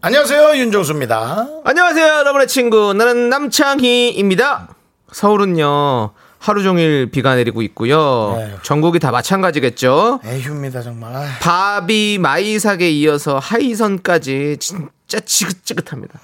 안녕하세요, 윤정수입니다. 안녕하세요, 여러분의 친구 나는 남창희입니다. 서울은요 하루 종일 비가 내리고 있고요. 에휴. 전국이 다 마찬가지겠죠. 에휴입니다 정말. 바비 마이삭에 이어서 하이선까지 진짜 지긋지긋합니다.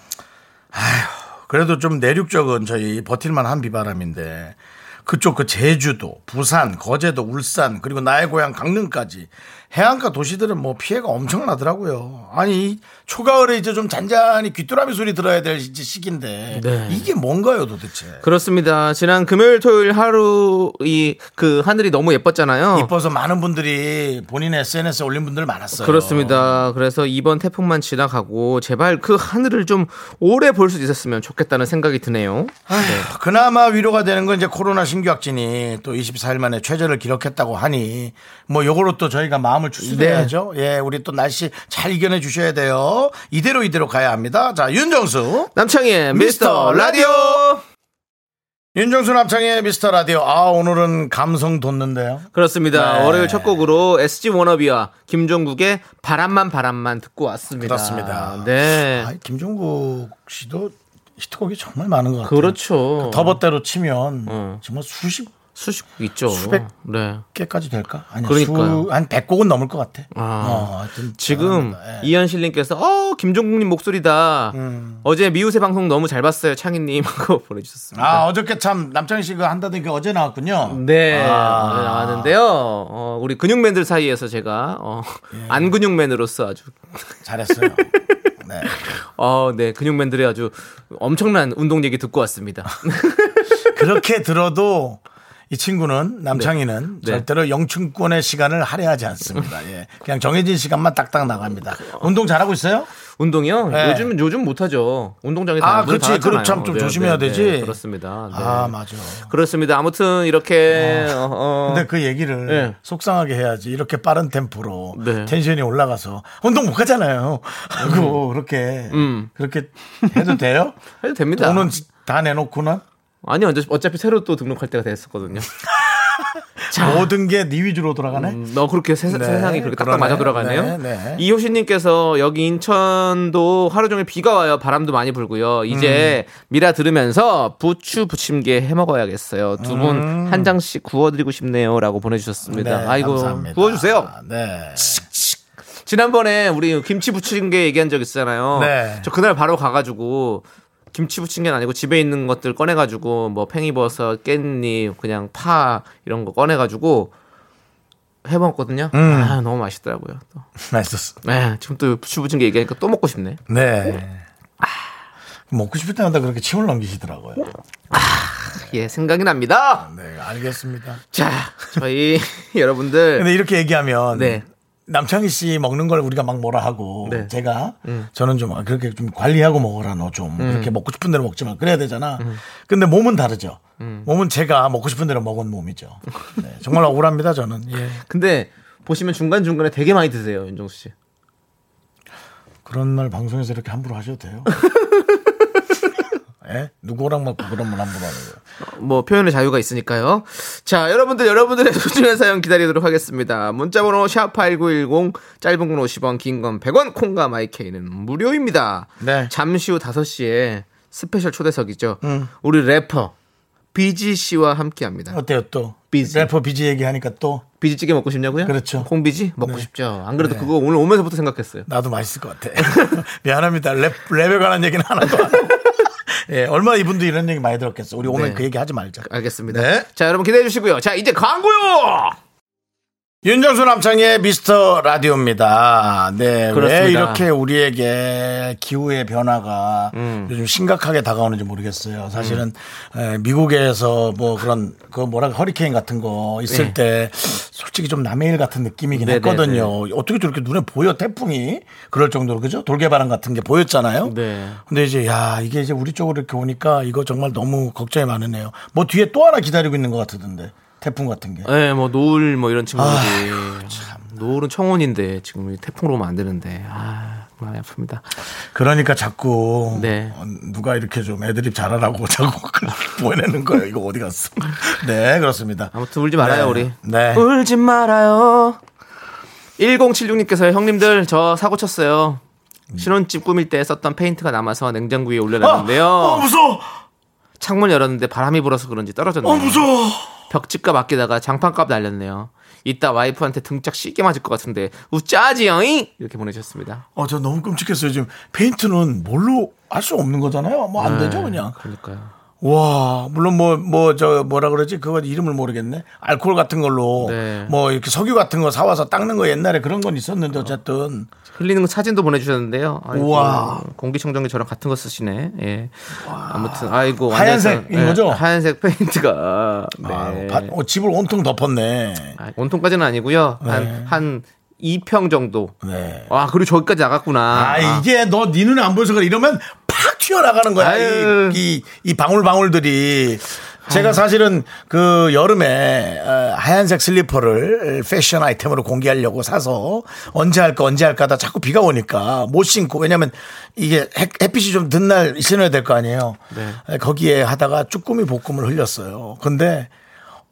아휴, 그래도 좀 내륙 쪽은 저희 버틸만한 비바람인데 그쪽 그 제주도, 부산, 거제도, 울산 그리고 나의 고향 강릉까지 해안가 도시들은 뭐 피해가 엄청나더라고요. 아니 초가을에 이제 좀 잔잔히 귀뚜라미 소리 들어야 될 시기인데 네. 이게 뭔가요 도대체. 그렇습니다. 지난 금요일 토요일 하루 이 그 하늘이 너무 예뻤잖아요. 예뻐서 많은 분들이 본인의 SNS에 올린 분들 많았어요. 그렇습니다. 그래서 이번 태풍만 지나가고 제발 그 하늘을 좀 오래 볼 수 있었으면 좋겠다는 생각이 드네요. 아휴, 네. 그나마 위로가 되는 건 이제 코로나 신규 확진이 또 24일 만에 최저를 기록했다고 하니 뭐 요거로 또 저희가 마음을 추스려야죠. 네. 예, 우리 또 날씨 잘 이겨내 주셔야 돼요. 이대로 가야 합니다. 자, 윤정수 남창희의 미스터 라디오. 윤정수 남창희의 미스터 라디오. 아, 오늘은 감성 돋는데요. 그렇습니다. 네. 월요일 첫 곡으로 SG 워너비와 김종국의 바람만 듣고 왔습니다. 그렇습니다. 네. 아, 김종국 씨도 히트곡이 정말 많은 것 같아요. 그렇죠. 더벅대로 치면 정말 수십 있죠. 수백 네. 개까지 될까? 아니, 그러니까요. 한 100곡은 넘을 것 같아. 아, 지금 예. 이현실님께서 김종국님 목소리다. 어제 미우새 방송 너무 잘 봤어요, 창희님 하고 보내주셨습니다. 아, 어저께 참 남창희 씨가 한다던 게 어제 나왔군요. 네, 어제 나왔는데요. 우리 근육맨들 사이에서 제가 예. 안 근육맨으로서 아주 잘했어요. 네, 네 근육맨들의 아주 엄청난 운동 얘기 듣고 왔습니다. 그렇게 들어도. 이 친구는 남창희는 네. 절대로 네. 영춘권의 시간을 할애하지 않습니다. 예. 그냥 정해진 시간만 딱딱 나갑니다. 운동 잘하고 있어요? 운동이요? 네. 요즘 못하죠. 운동장에 다 아, 그렇지. 그럼 참 좀 조심해야 네, 되지. 네, 그렇습니다. 네. 아, 맞아. 그렇습니다. 아무튼 이렇게 근데 그 얘기를 네. 속상하게 해야지. 이렇게 빠른 템포로 네. 텐션이 올라가서 운동 못 가잖아요. 하고 그렇게 해도 돼요? 해도 됩니다. 오늘 다 내놓고는. 아니 어차피 새로 또 등록할 때가 됐었거든요. 자, 모든 게 네 위주로 돌아가네. 너 그렇게 세상이 그렇게 딱딱 맞아 돌아가네요. 네. 이효신님께서 여기 인천도 하루 종일 비가 와요. 바람도 많이 불고요. 이제 미라 들으면서 부추 부침개 해 먹어야겠어요. 두 분 한 장씩 구워드리고 싶네요라고 보내주셨습니다. 네, 아이고 감사합니다. 구워주세요. 네. 지난번에 우리 김치 부침개 얘기한 적 있잖아요. 네. 저 그날 바로 가가지고. 김치 부침개는 아니고 집에 있는 것들 꺼내가지고 뭐 팽이버섯, 깻잎, 그냥 파 이런 거 꺼내가지고 해먹었거든요. 아, 너무 맛있더라고요. 또. 맛있었어. 네, 지금 또 부침개 얘기하니까 또 먹고 싶네. 네. 아. 먹고 싶을 때마다 그렇게 침을 넘기시더라고요. 아, 예, 생각이 납니다. 네, 알겠습니다. 자, 저희 여러분들. 근데 이렇게 얘기하면. 네. 남창희 씨 먹는 걸 우리가 막 뭐라 하고 네. 제가 저는 좀 그렇게 좀 관리하고 먹어라 너 좀 이렇게 먹고 싶은 대로 먹지 마 그래야 되잖아. 근데 몸은 다르죠. 몸은 제가 먹고 싶은 대로 먹은 몸이죠. 네, 정말 억울합니다 저는. 예. 근데 보시면 중간중간에 되게 많이 드세요 윤정수 씨. 그런 날 방송에서 이렇게 함부로 하셔도 돼요. 예? 누구랑 막 그런 말 함부로 하는 거예요. 뭐 표현의 자유가 있으니까요. 자, 여러분들의 소중한 사연 기다리도록 하겠습니다. 문자번호 #8910 짧은 건 50원, 긴 건 100원, 콩과 마이케이는 무료입니다. 네. 잠시 후 5시에 스페셜 초대석이죠. 우리 래퍼 비지 씨와 함께합니다. 어때요 또? 비지. 래퍼 비지 얘기하니까 또 비지찌개 먹고 싶냐고요? 그렇죠. 콩비지 먹고 네. 싶죠. 안 그래도 네. 그거 오늘 오면서부터 생각했어요. 나도 맛있을 것 같아. 미안합니다. 랩에 관한 얘기는 하나도 안 하고. 예, 얼마나 이분도 이런 얘기 많이 들었겠어. 우리 오늘 네. 그 얘기 하지 말자. 알겠습니다. 네. 자, 여러분 기대해 주시고요. 자, 이제 광고요. 윤정수 남창의 미스터 라디오입니다. 네, 그렇습니다. 왜 이렇게 우리에게 기후의 변화가 요즘 심각하게 다가오는지 모르겠어요. 사실은 미국에서 뭐 그런 그 허리케인 같은 거 있을 네. 때 솔직히 좀 남의 일 같은 느낌이긴 네네네. 했거든요. 어떻게 저렇게 눈에 보여 태풍이 그럴 정도로 그죠? 돌개바람 같은 게 보였잖아요. 네. 근데 이제 야 이게 이제 우리 쪽으로 이렇게 오니까 이거 정말 너무 걱정이 많으네요. 뭐 뒤에 또 하나 기다리고 있는 것 같던데. 태풍 같은 게. 네, 뭐 노을 뭐 이런 친구들이. 아유, 참. 노을은 청원인데 지금 태풍으로 오면 안 되는데. 아, 많이 아픕니다. 그러니까 자꾸 네. 누가 이렇게 좀 애드립 잘하라고 자꾸 보내는 거예요. 이거 어디 갔어? 네, 그렇습니다. 아무튼 울지 말아요, 네. 우리. 네. 울지 말아요. 1076님께서 형님들 저 사고 쳤어요. 신혼집 꾸밀 때 썼던 페인트가 남아서 냉장고 위에 올려놨는데요. 아, 무서워. 창문 열었는데 바람이 불어서 그런지 떨어졌네요. 무서워. 벽집값 아끼다가 장판값 날렸네요. 이따 와이프한테 등짝 시게 맞을 것 같은데 우짜지영이 이렇게 보내셨습니다. 저 너무 끔찍했어요. 지금 페인트는 뭘로 할 수 없는 거잖아요. 뭐 안 되죠 그냥. 그러니까요. 와 물론 뭐라 그러지 그거 이름을 모르겠네. 알코올 같은 걸로 네. 뭐 이렇게 석유 같은 거 사와서 닦는 거 옛날에 그런 건 있었는데 어쨌든 흘리는 거 사진도 보내주셨는데요. 아이고, 우와 공기청정기 저랑 같은 거 쓰시네. 예. 아무튼 아이고 하얀색인 네, 거죠? 하얀색 페인트가 네. 집을 온통 덮었네. 온통까지는 아니고요. 네. 한 2평 정도. 네. 와 그리고 저기까지 나갔구나. 이게 너 네 눈에 안 보여서 그래. 이러면 팍 튀어나가는 거야. 이 방울방울들이. 제가 사실은 그 여름에 하얀색 슬리퍼를 패션 아이템으로 공개하려고 사서 언제 할까 하다 자꾸 비가 오니까 못 신고 왜냐면 이게 햇빛이 좀 든 날 신어야 될 거 아니에요. 네. 거기에 하다가 쭈꾸미 볶음을 흘렸어요. 근데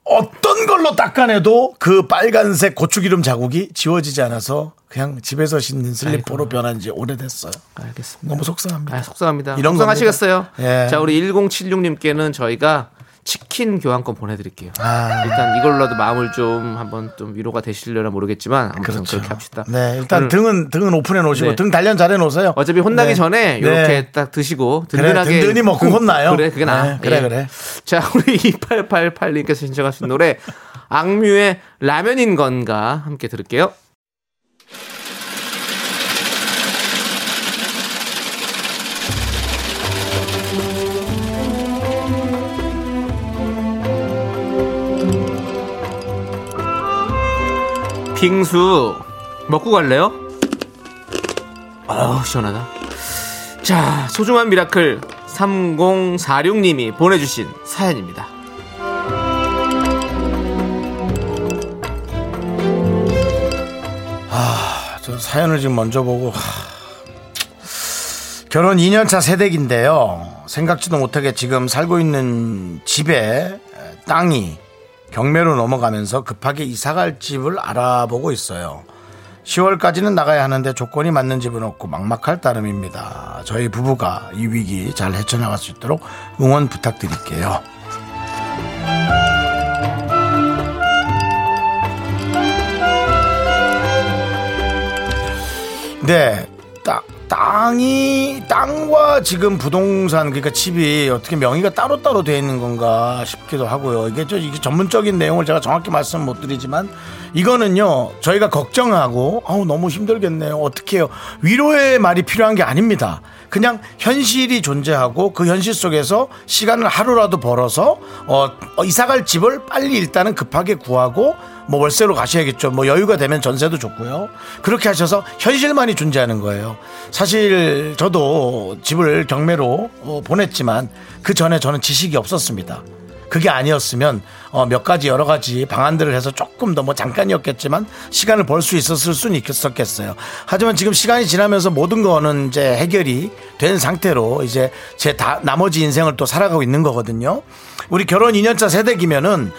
어떤 걸로 닦아내도 그 빨간색 고추기름 자국이 지워지지 않아서 그냥 집에서 신는 슬리퍼로 변한 지 오래됐어요. 알겠습니다. 너무 속상합니다. 속상합니다. 이런 속상하시겠어요? 예. 자, 우리 1076님께는 저희가 치킨 교환권 보내드릴게요. 일단 이걸로라도 마음을 좀 한번 좀 위로가 되시려나 모르겠지만 아무튼 그렇죠. 그렇게 합시다. 네, 일단 등은 오픈해 놓으시고 네. 등 단련 잘해 놓으세요. 어차피 혼나기 네. 전에 이렇게 네. 딱 드시고 든든하게 그래, 든든히 먹고 혼나요. 그래 그게 나아. 네, 그래. 자 우리 2888님께서 신청하신 노래 악뮤의 라면인 건가 함께 들을게요. 펭수 먹고 갈래요? 아우 시원하다. 자 소중한 미라클 3046님이 보내주신 사연입니다. 저 사연을 지금 먼저 보고 결혼 2년차 새댁인데요. 생각지도 못하게 지금 살고 있는 집에 땅이 경매로 넘어가면서 급하게 이사갈 집을 알아보고 있어요. 10월까지는 나가야 하는데 조건이 맞는 집은 없고 막막할 따름입니다. 저희 부부가 이 위기 잘 헤쳐나갈 수 있도록 응원 부탁드릴게요. 네, 땅과 지금 부동산 그러니까 집이 어떻게 명의가 따로따로 되어 있는 건가 싶기도 하고요. 이게 전문적인 내용을 제가 정확히 말씀 못 드리지만 이거는요 저희가 걱정하고 아우 너무 힘들겠네요 어떻게 해요 위로의 말이 필요한 게 아닙니다. 그냥 현실이 존재하고 그 현실 속에서 시간을 하루라도 벌어서 이사갈 집을 빨리 일단은 급하게 구하고 뭐 월세로 가셔야겠죠. 뭐 여유가 되면 전세도 좋고요. 그렇게 하셔서 현실만이 존재하는 거예요. 사실 저도 집을 경매로 보냈지만 그 전에 저는 지식이 없었습니다. 그게 아니었으면 여러 가지 방안들을 해서 조금 더 뭐 잠깐이었겠지만 시간을 벌 수 있었을 수는 있었겠어요. 하지만 지금 시간이 지나면서 모든 거는 이제 해결이 된 상태로 이제 나머지 인생을 또 살아가고 있는 거거든요. 우리 결혼 2년차 세대기면은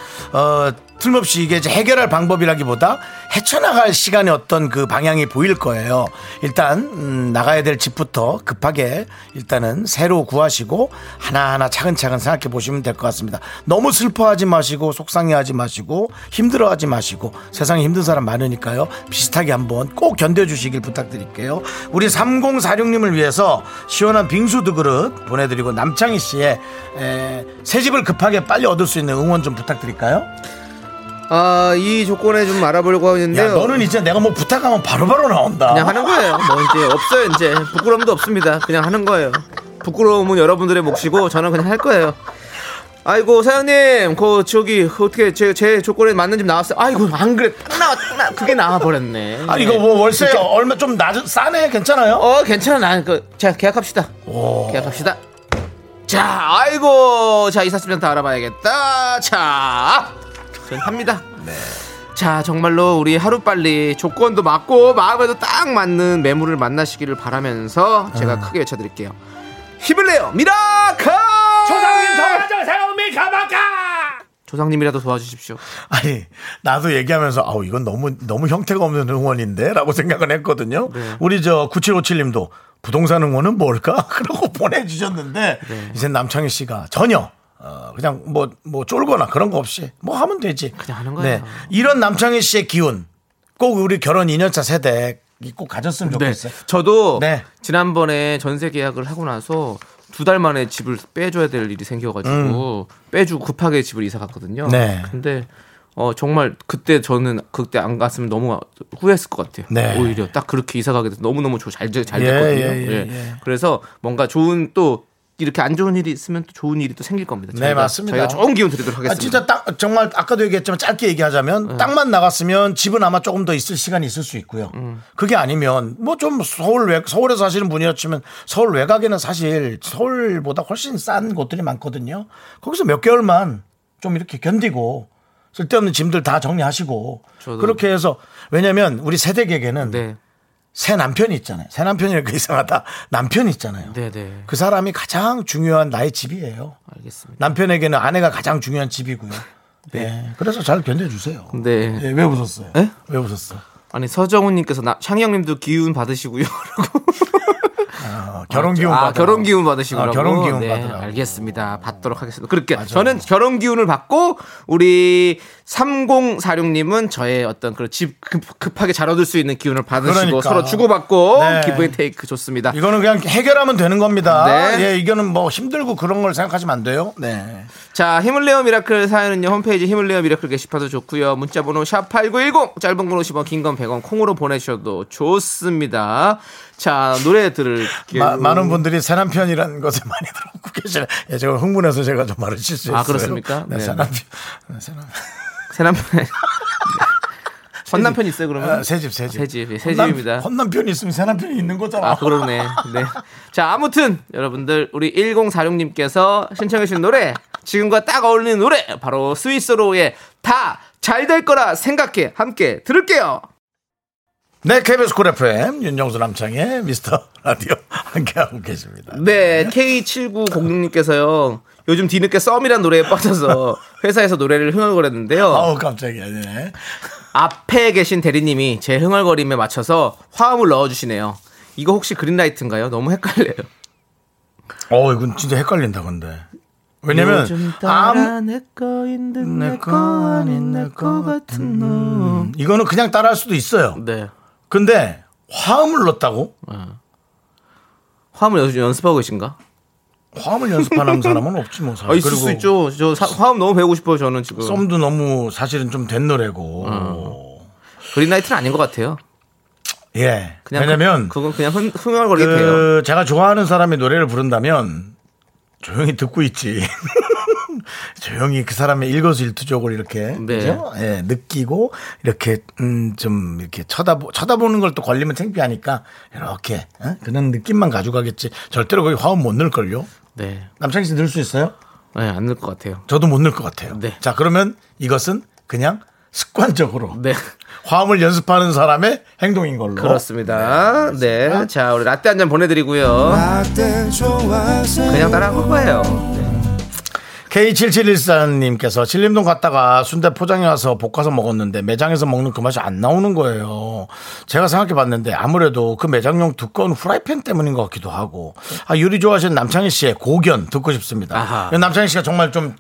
틀림없이 이게 이제 해결할 방법이라기보다 헤쳐나갈 시간의 어떤 그 방향이 보일 거예요. 일단 나가야 될 집부터 급하게 일단은 새로 구하시고 하나하나 차근차근 생각해 보시면 될 것 같습니다. 너무 슬퍼하지 마시고 속상해하지 마시고 힘들어하지 마시고 세상에 힘든 사람 많으니까요. 비슷하게 한번 꼭 견뎌주시길 부탁드릴게요. 우리 3046님을 위해서 시원한 빙수 두 그릇 보내드리고 남창희 씨의 새 집을 급하게 빨리 얻을 수 있는 응원 좀 부탁드릴까요? 이 조건에 좀 알아보려고 하는데요. 야, 너는 이제 내가 뭐 부탁하면 바로바로 나온다. 그냥 하는 거예요. 뭐 이제 없어요. 이제 부끄러움도 없습니다. 그냥 하는 거예요. 부끄러움은 여러분들의 몫이고 저는 그냥 할 거예요. 아이고 사장님, 그 저기 어떻게 제 조건에 맞는 집 나왔어요? 아이고 안 그래, 딱 나와, 딱 나와. 그게 나와 버렸네. 아 이거 뭐 월세 진짜. 얼마 좀 낮은 싸네, 괜찮아요? 괜찮아, 나 그 자 계약합시다. 오. 계약합시다. 자, 아이고 자 이사팀한테 알아봐야겠다. 자, 전 합니다. 네. 자 정말로 우리 하루빨리 조건도 맞고 마음에도 딱 맞는 매물을 만나시기를 바라면서 제가 크게 외쳐드릴게요. 힘을 내요, 미라카! 조상님 도와줘, 새로미 가마카! 조상님이라도 도와주십시오. 아니 나도 얘기하면서 아우 이건 너무 형태가 없는 응원인데라고 생각을 했거든요. 네. 우리 저 9757님도 부동산 응원은 뭘까? 그러고 보내주셨는데 네. 이제 남창희 씨가 전혀 그냥 뭐 쫄거나 그런 거 없이 뭐 하면 되지. 그냥 하는 거예요. 네. 이런 남창희 씨의 기운 꼭 우리 결혼 2년차 세대. 꼭 가졌으면 좋겠어요. 네. 저도 네. 지난번에 전세 계약을 하고 나서 두 달 만에 집을 빼줘야 될 일이 생겨가지고 빼주고 급하게 집을 이사 갔거든요. 네. 근데 정말 그때 안 갔으면 너무 후회했을 것 같아요. 네. 오히려 딱 그렇게 이사 가게 돼서 너무너무 잘 됐거든요. 예. 그래서 뭔가 좋은 또 이렇게 안 좋은 일이 있으면 또 좋은 일이 또 생길 겁니다. 네, 맞습니다. 저희가 좋은 기운 드리도록 하겠습니다. 진짜 딱 정말 아까도 얘기했지만 짧게 얘기하자면 땅만 나갔으면 집은 아마 조금 더 있을 시간이 있을 수 있고요. 그게 아니면 뭐 좀 서울에서 사시는 분이었지만 서울 외곽에는 사실 서울보다 훨씬 싼 곳들이 많거든요. 거기서 몇 개월만 좀 이렇게 견디고 쓸데없는 짐들 다 정리하시고 그렇게 해서 왜냐하면 우리 세대계에는 네. 새 남편이 있잖아요. 새 남편이 그 이상하다. 남편이 있잖아요. 네네. 그 사람이 가장 중요한 나의 집이에요. 알겠습니다. 남편에게는 아내가 가장 중요한 집이고요. 네. 네. 그래서 잘 견뎌주세요. 네. 네. 왜 웃었어요? 네? 왜 웃었어? 아니 서정훈님께서 창영님도 기운 받으시고요. 결혼 기운 받아. 결혼 기운 받으시고요. 결혼 기운 받아. 알겠습니다. 받도록 하겠습니다. 그렇게 맞아. 저는 결혼 기운을 받고 우리 3046님은 저의 어떤 그런 집 급하게 잘 얻을 수 있는 기운을 받으시고 그러니까. 서로 주고받고 네. 기부의 테이크 좋습니다. 이거는 그냥 해결하면 되는 겁니다. 네. 예, 이거는 뭐 힘들고 그런 걸 생각하시면 안 돼요. 네. 자, 힘을 내어 미라클 사연은요. 홈페이지 힘을 내어 미라클 게시판도 좋고요. 문자번호 샵8910 짧은 건 50원, 긴 건 100원 콩으로 보내셔도 좋습니다. 자, 노래 들을게요. 많은 분들이 새 남편이라는 것을 많이 들었고 계시네. 예, 제가 흥분해서 제가 좀 말을 실수했어요. 아, 그렇습니까? 네, 네. 새 남편. 헌남편 있어요, 그러면? 아, 새 집입니다. 헌남편이 있으면 새 남편이 있는 거잖아. 아, 그러네. 네. 자, 아무튼 여러분들 우리 1046님께서 신청해 주신 노래 지금과 딱 어울리는 노래 바로 스위스로의 다 잘 될 거라 생각해 함께 들을게요. 네, KBS 쿨 FM 윤정수 남창의 미스터 라디오 함께하고 계십니다. 네, K7906님께서요. 요즘 뒤늦게 썸이란 노래에 빠져서 회사에서 노래를 흥얼거렸는데요. 아우 깜짝이야. 네. 앞에 계신 대리님이 제 흥얼거림에 맞춰서 화음을 넣어주시네요. 이거 혹시 그린라이트인가요? 너무 헷갈려요. 이건 진짜 헷갈린다 근데. 왜냐면 내 거 아닌 내 거 같은 놈. 이거는 그냥 따라할 수도 있어요. 네. 근데 화음을 넣었다고? 화음을 연습하고 계신가? 화음을 연습하는 사람은 없지 뭐. 사실. 있을 그리고 수 있죠. 저 화음 너무 배우고 싶어요. 저는 지금. 썸도 너무 사실은 좀 된 노래고. 그린라이트는 아닌 것 같아요. 예. 왜냐면 그건 그냥 흥얼거리게 돼요. 제가 좋아하는 사람이 노래를 부른다면 조용히 듣고 있지. 조용히 그 사람의 일거수일투족을 이렇게 네. 그죠? 예, 느끼고 이렇게 좀 이렇게 쳐다보는 걸 또 걸리면 창피하니까 이렇게 그런 느낌만 가져가겠지. 절대로 거기 화음 못 넣을 걸요. 네. 남창희 씨 넣을 수 있어요? 네, 안 넣을 것 같아요. 저도 못 넣을 것 같아요. 네. 자, 그러면 이것은 그냥 습관적으로 네. 화음을 연습하는 사람의 행동인 걸로. 그렇습니다. 네. 네. 자, 우리 라떼 한 잔 보내드리고요. 라떼 그냥 따라한 거예요. 네. K7714님께서 신림동 갔다가 순대 포장해 와서 볶아서 먹었는데 매장에서 먹는 그 맛이 안 나오는 거예요. 제가 생각해 봤는데 아무래도 그 매장용 두꺼운 후라이팬 때문인 것 같기도 하고. 아, 요리 좋아하시는 남창희 씨의 고견 듣고 싶습니다. 아하. 남창희 씨가 정말 좀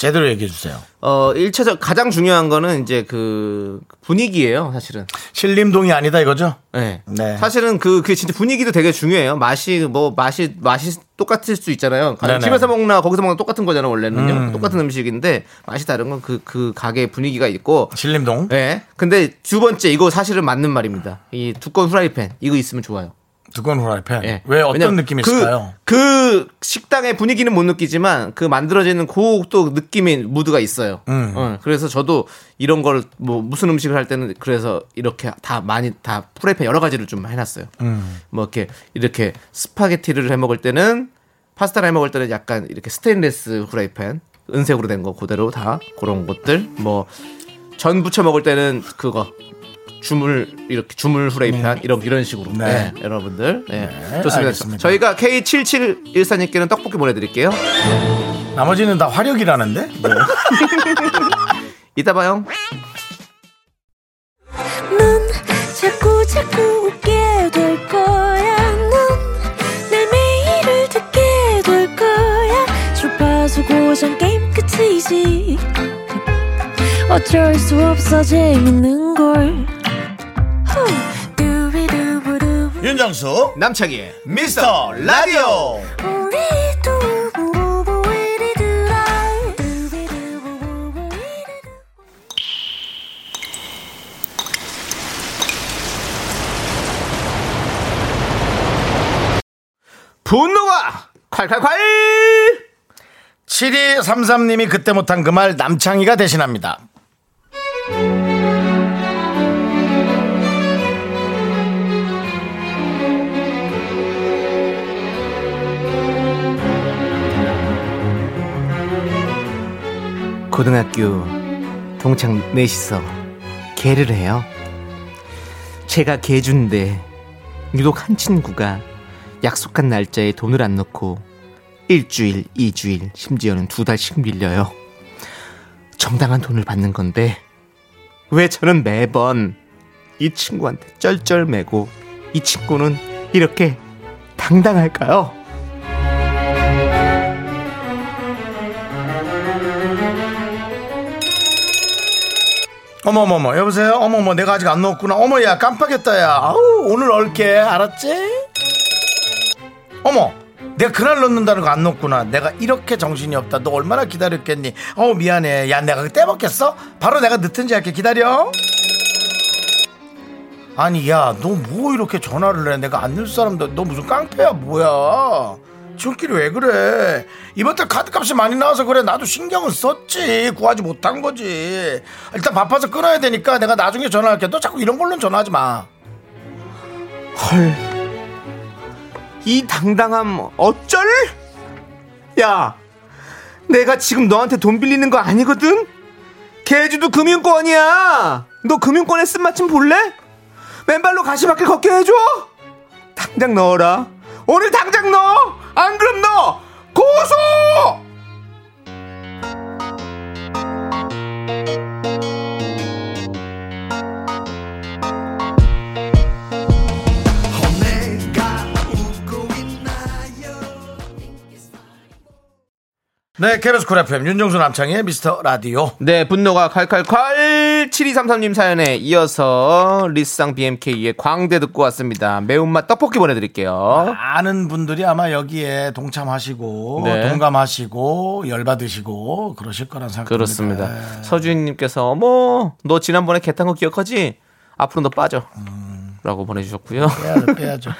제대로 얘기해 주세요. 1차적 가장 중요한 거는 이제 그 분위기예요, 사실은. 신림동이 아니다 이거죠? 네. 네. 사실은 그게 진짜 분위기도 되게 중요해요. 맛이 똑같을 수 있잖아요. 집에서 먹나 거기서 먹나 똑같은 거잖아, 원래는요. 똑같은 음식인데 맛이 다른 건 그 가게의 분위기가 있고. 신림동? 네. 근데 두 번째 이거 사실은 맞는 말입니다. 이 두꺼운 후라이팬 이거 있으면 좋아요. 두꺼운 후라이팬. 네. 왜 어떤 느낌이 있을까요? 그 식당의 분위기는 못 느끼지만 그 만들어지는 그 또 느낌의 무드가 있어요. 그래서 저도 이런 걸 뭐 무슨 음식을 할 때는 그래서 이렇게 다 많이 다 후라이팬 여러 가지를 좀 해놨어요. 뭐 이렇게 스파게티를 해 먹을 때는 파스타를 해 먹을 때는 약간 이렇게 스테인리스 후라이팬 은색으로 된 거 그대로 다 그런 것들 뭐 전 부쳐 먹을 때는 그거. 주물 후라이팬 이런 식으로 네. 네, 여러분들 네. 네, 좋습니다. 알겠습니다. 저희가 K7714님께는 떡볶이 보내드릴게요. 네. 나머지는 다 화력이라는데 네. 이따 봐요. 넌 자꾸 웃게 될 거야. 넌 내 매일을 듣게 될 거야. 주파수 고정 게임 끝이지. 어쩔 수 없어 재밌는 걸. 윤정수 남창희의 미스터 라디오. 분노가 콸콸콸. 7233님이 그때 못한 그 말 남창희가 대신합니다. 고등학교 동창 넷이서 개를 해요. 제가 개주인데 유독 한 친구가 약속한 날짜에 돈을 안 넣고 일주일, 2주일, 심지어는 2달씩 밀려요. 정당한 돈을 받는 건데 왜 저는 매번 이 친구한테 쩔쩔매고 이 친구는 이렇게 당당할까요? 어머머머 여보세요? 어머머 내가 아직 안 넣었구나. 어머 야 깜빡했다. 야 아우 오늘 얼게 알았지? 어머 내가 그날 넣는다는 거 안 넣었구나. 내가 이렇게 정신이 없다. 너 얼마나 기다렸겠니? 어우 미안해. 야 내가 떼먹겠어? 바로 내가 넣든지 할게. 기다려. 아니 야 너 뭐 이렇게 전화를 해. 내가 안 넣을 사람도. 너 무슨 깡패야 뭐야. 지금끼리 왜 그래. 이번 달 카드값이 많이 나와서 그래. 나도 신경은 썼지. 구하지 못한 거지. 일단 바빠서 끊어야 되니까 내가 나중에 전화할게. 너 자꾸 이런 걸로는 전화하지 마. 헐 이 당당함 어쩔? 야 내가 지금 너한테 돈 빌리는 거 아니거든. 개주도 금융권이야. 너 금융권에 쓴맛 좀 볼래? 맨발로 가시밭길 걷게 해줘. 당장 넣어라. 오늘 당장 넣어. 안 그럼 너 고소. 네, KBS 쿨 FM 윤정수 남창희의 미스터 라디오. 네, 분노가 칼칼칼. 7233님 사연에 이어서 리쌍 BMK의 광대 듣고 왔습니다. 매운맛 떡볶이 보내드릴게요. 많은 분들이 아마 여기에 동참하시고 네. 동감하시고 열받으시고 그러실 거란 생각입니다. 그렇습니다. 네. 서주인님께서 어머 너 지난번에 개탄 거 기억하지? 앞으로 너 빠져. 라고 보내주셨고요. 빼야죠.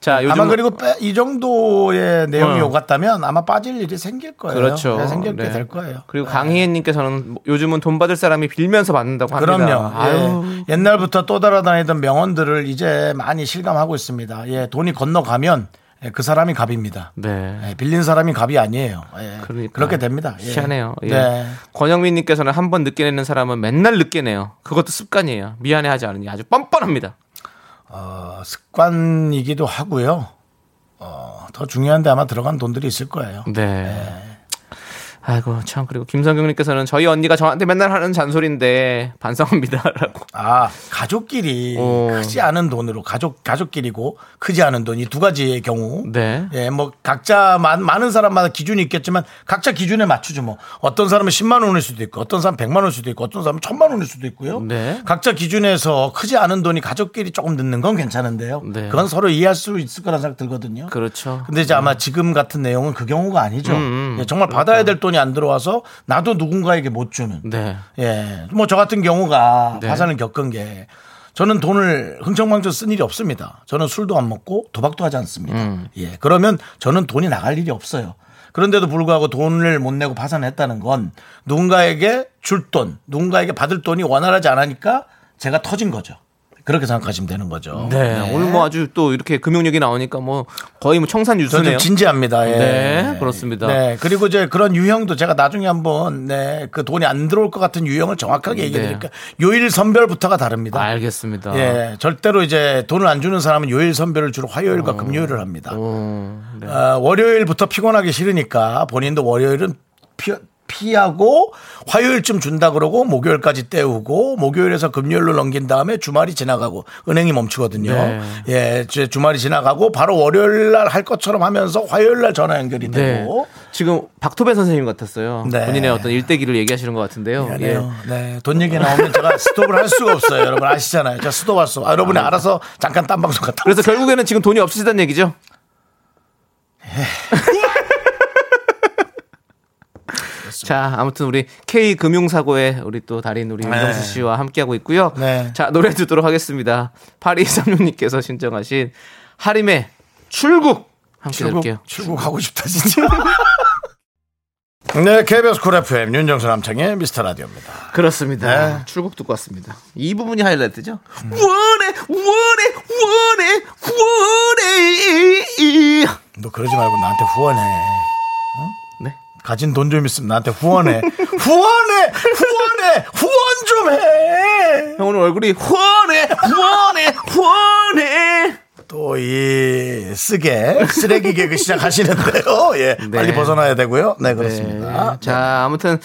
자, 요즘 아마 그리고 이 정도의 내용이 오갔다면 아마 빠질 일이 생길 거예요. 그렇죠. 생길게 될 거예요. 그리고 강희애님께서는 요즘은 돈 받을 사람이 빌면서 받는다고 합니다. 그럼요. 아유. 예. 옛날부터 또 따라다니던 명언들을 이제 많이 실감하고 있습니다. 예, 돈이 건너가면 그 사람이 갑입니다. 네. 예, 빌린 사람이 갑이 아니에요. 예. 그러니까. 그렇게 됩니다. 예. 희한해요. 예. 네. 권영민님께서는 한 번 늦게 내는 사람은 맨날 늦게 내요. 그것도 습관이에요. 미안해하지 않으니 아주 뻔뻔합니다. 습관이기도 하고요. 더 중요한데 아마 들어간 돈들이 있을 거예요. 네. 네. 아이고 참. 그리고 김성경님께서는 저희 언니가 저한테 맨날 하는 잔소리인데 반성합니다라고. 아, 가족끼리 크지 않은 돈으로 가족끼리고 크지 않은 돈이 두 가지의 경우. 네. 예, 뭐 각자 많은 사람마다 기준이 있겠지만 각자 기준에 맞추죠 뭐. 어떤 사람은 10만 원일 수도 있고, 어떤 사람 100만 원일 수도 있고, 어떤 사람은 1000만 원일 수도 있고요. 네. 각자 기준에서 크지 않은 돈이 가족끼리 조금 늦는 건 괜찮은데요. 네. 그건 서로 이해할 수 있을 거라는 생각 들거든요. 그렇죠. 근데 이제 아마 지금 같은 내용은 그 경우가 아니죠. 예, 정말 그러니까. 받아야 될 돈이 안 들어와서 나도 누군가에게 못 주는. 네. 예. 뭐 저 같은 경우가 파산을 겪은 게, 저는 돈을 흥청망청 쓴 일이 없습니다. 저는 술도 안 먹고 도박도 하지 않습니다. 예. 그러면 저는 돈이 나갈 일이 없어요. 그런데도 불구하고 돈을 못 내고 파산을 했다는 건 누군가에게 줄 돈, 누군가에게 받을 돈이 원활하지 않으니까 제가 터진 거죠. 그렇게 생각하시면 되는 거죠. 네. 네. 오늘 뭐 아주 또 이렇게 금융 얘기 나오니까 뭐 거의 뭐 청산 유수네요. 진지합니다. 예. 네. 그렇습니다. 네. 그리고 이제 그런 유형도 제가 나중에 한번 그 돈이 안 들어올 것 같은 유형을 정확하게 얘기해 드릴까. 요일 선별부터가 다릅니다. 알겠습니다. 예. 절대로 이제 돈을 안 주는 사람은 요일 선별을 주로 화요일과 금요일을 합니다. 네. 월요일부터 피곤하기 싫으니까 본인도 월요일은 피하고 화요일쯤 준다 그러고 목요일까지 때우고, 목요일에서 금요일로 넘긴 다음에 주말이 지나가고 은행이 멈추거든요. 네. 예, 주말이 지나가고 바로 월요일날 할 것처럼 하면서 화요일날 전화 연결이 되고. 네. 지금 박토배 선생님 같았어요. 네. 본인의 어떤 일대기를 얘기하시는 것 같은데요. 미안해요. 예. 네, 돈 얘기 나오면 제가 스톱을 할 수가 없어요. 여러분 아시잖아요. 제가 스톱할 수. 여러분이 알아서 잠깐 딴 방송 갔다. 그래서 결국에는 지금 돈이 없으시다는 얘기죠. 자, 아무튼 우리 K 금융사고의 우리 또 달인 우리 윤정수 씨와 함께하고 있고요. 네. 자, 노래 듣도록 하겠습니다. 8236님께서 신청하신 하림의 출국 함께 들을게요. 출국하고 싶다 진짜. 네, KBS 쿨 FM 윤정수 남창의 미스터라디오입니다. 그렇습니다. 네. 출국 듣고 왔습니다. 이 부분이 하이라이트죠. 후원해. 너 그러지 말고 나한테 후원해. 가진 돈 좀 있으면 나한테 후원해. 후원 좀 해. 형 오늘 얼굴이 후원해. 또 이 쓰레기 개그 시작하시는데요. 예, 네. 빨리 벗어나야 되고요. 네, 그렇습니다. 네. 자, 아무튼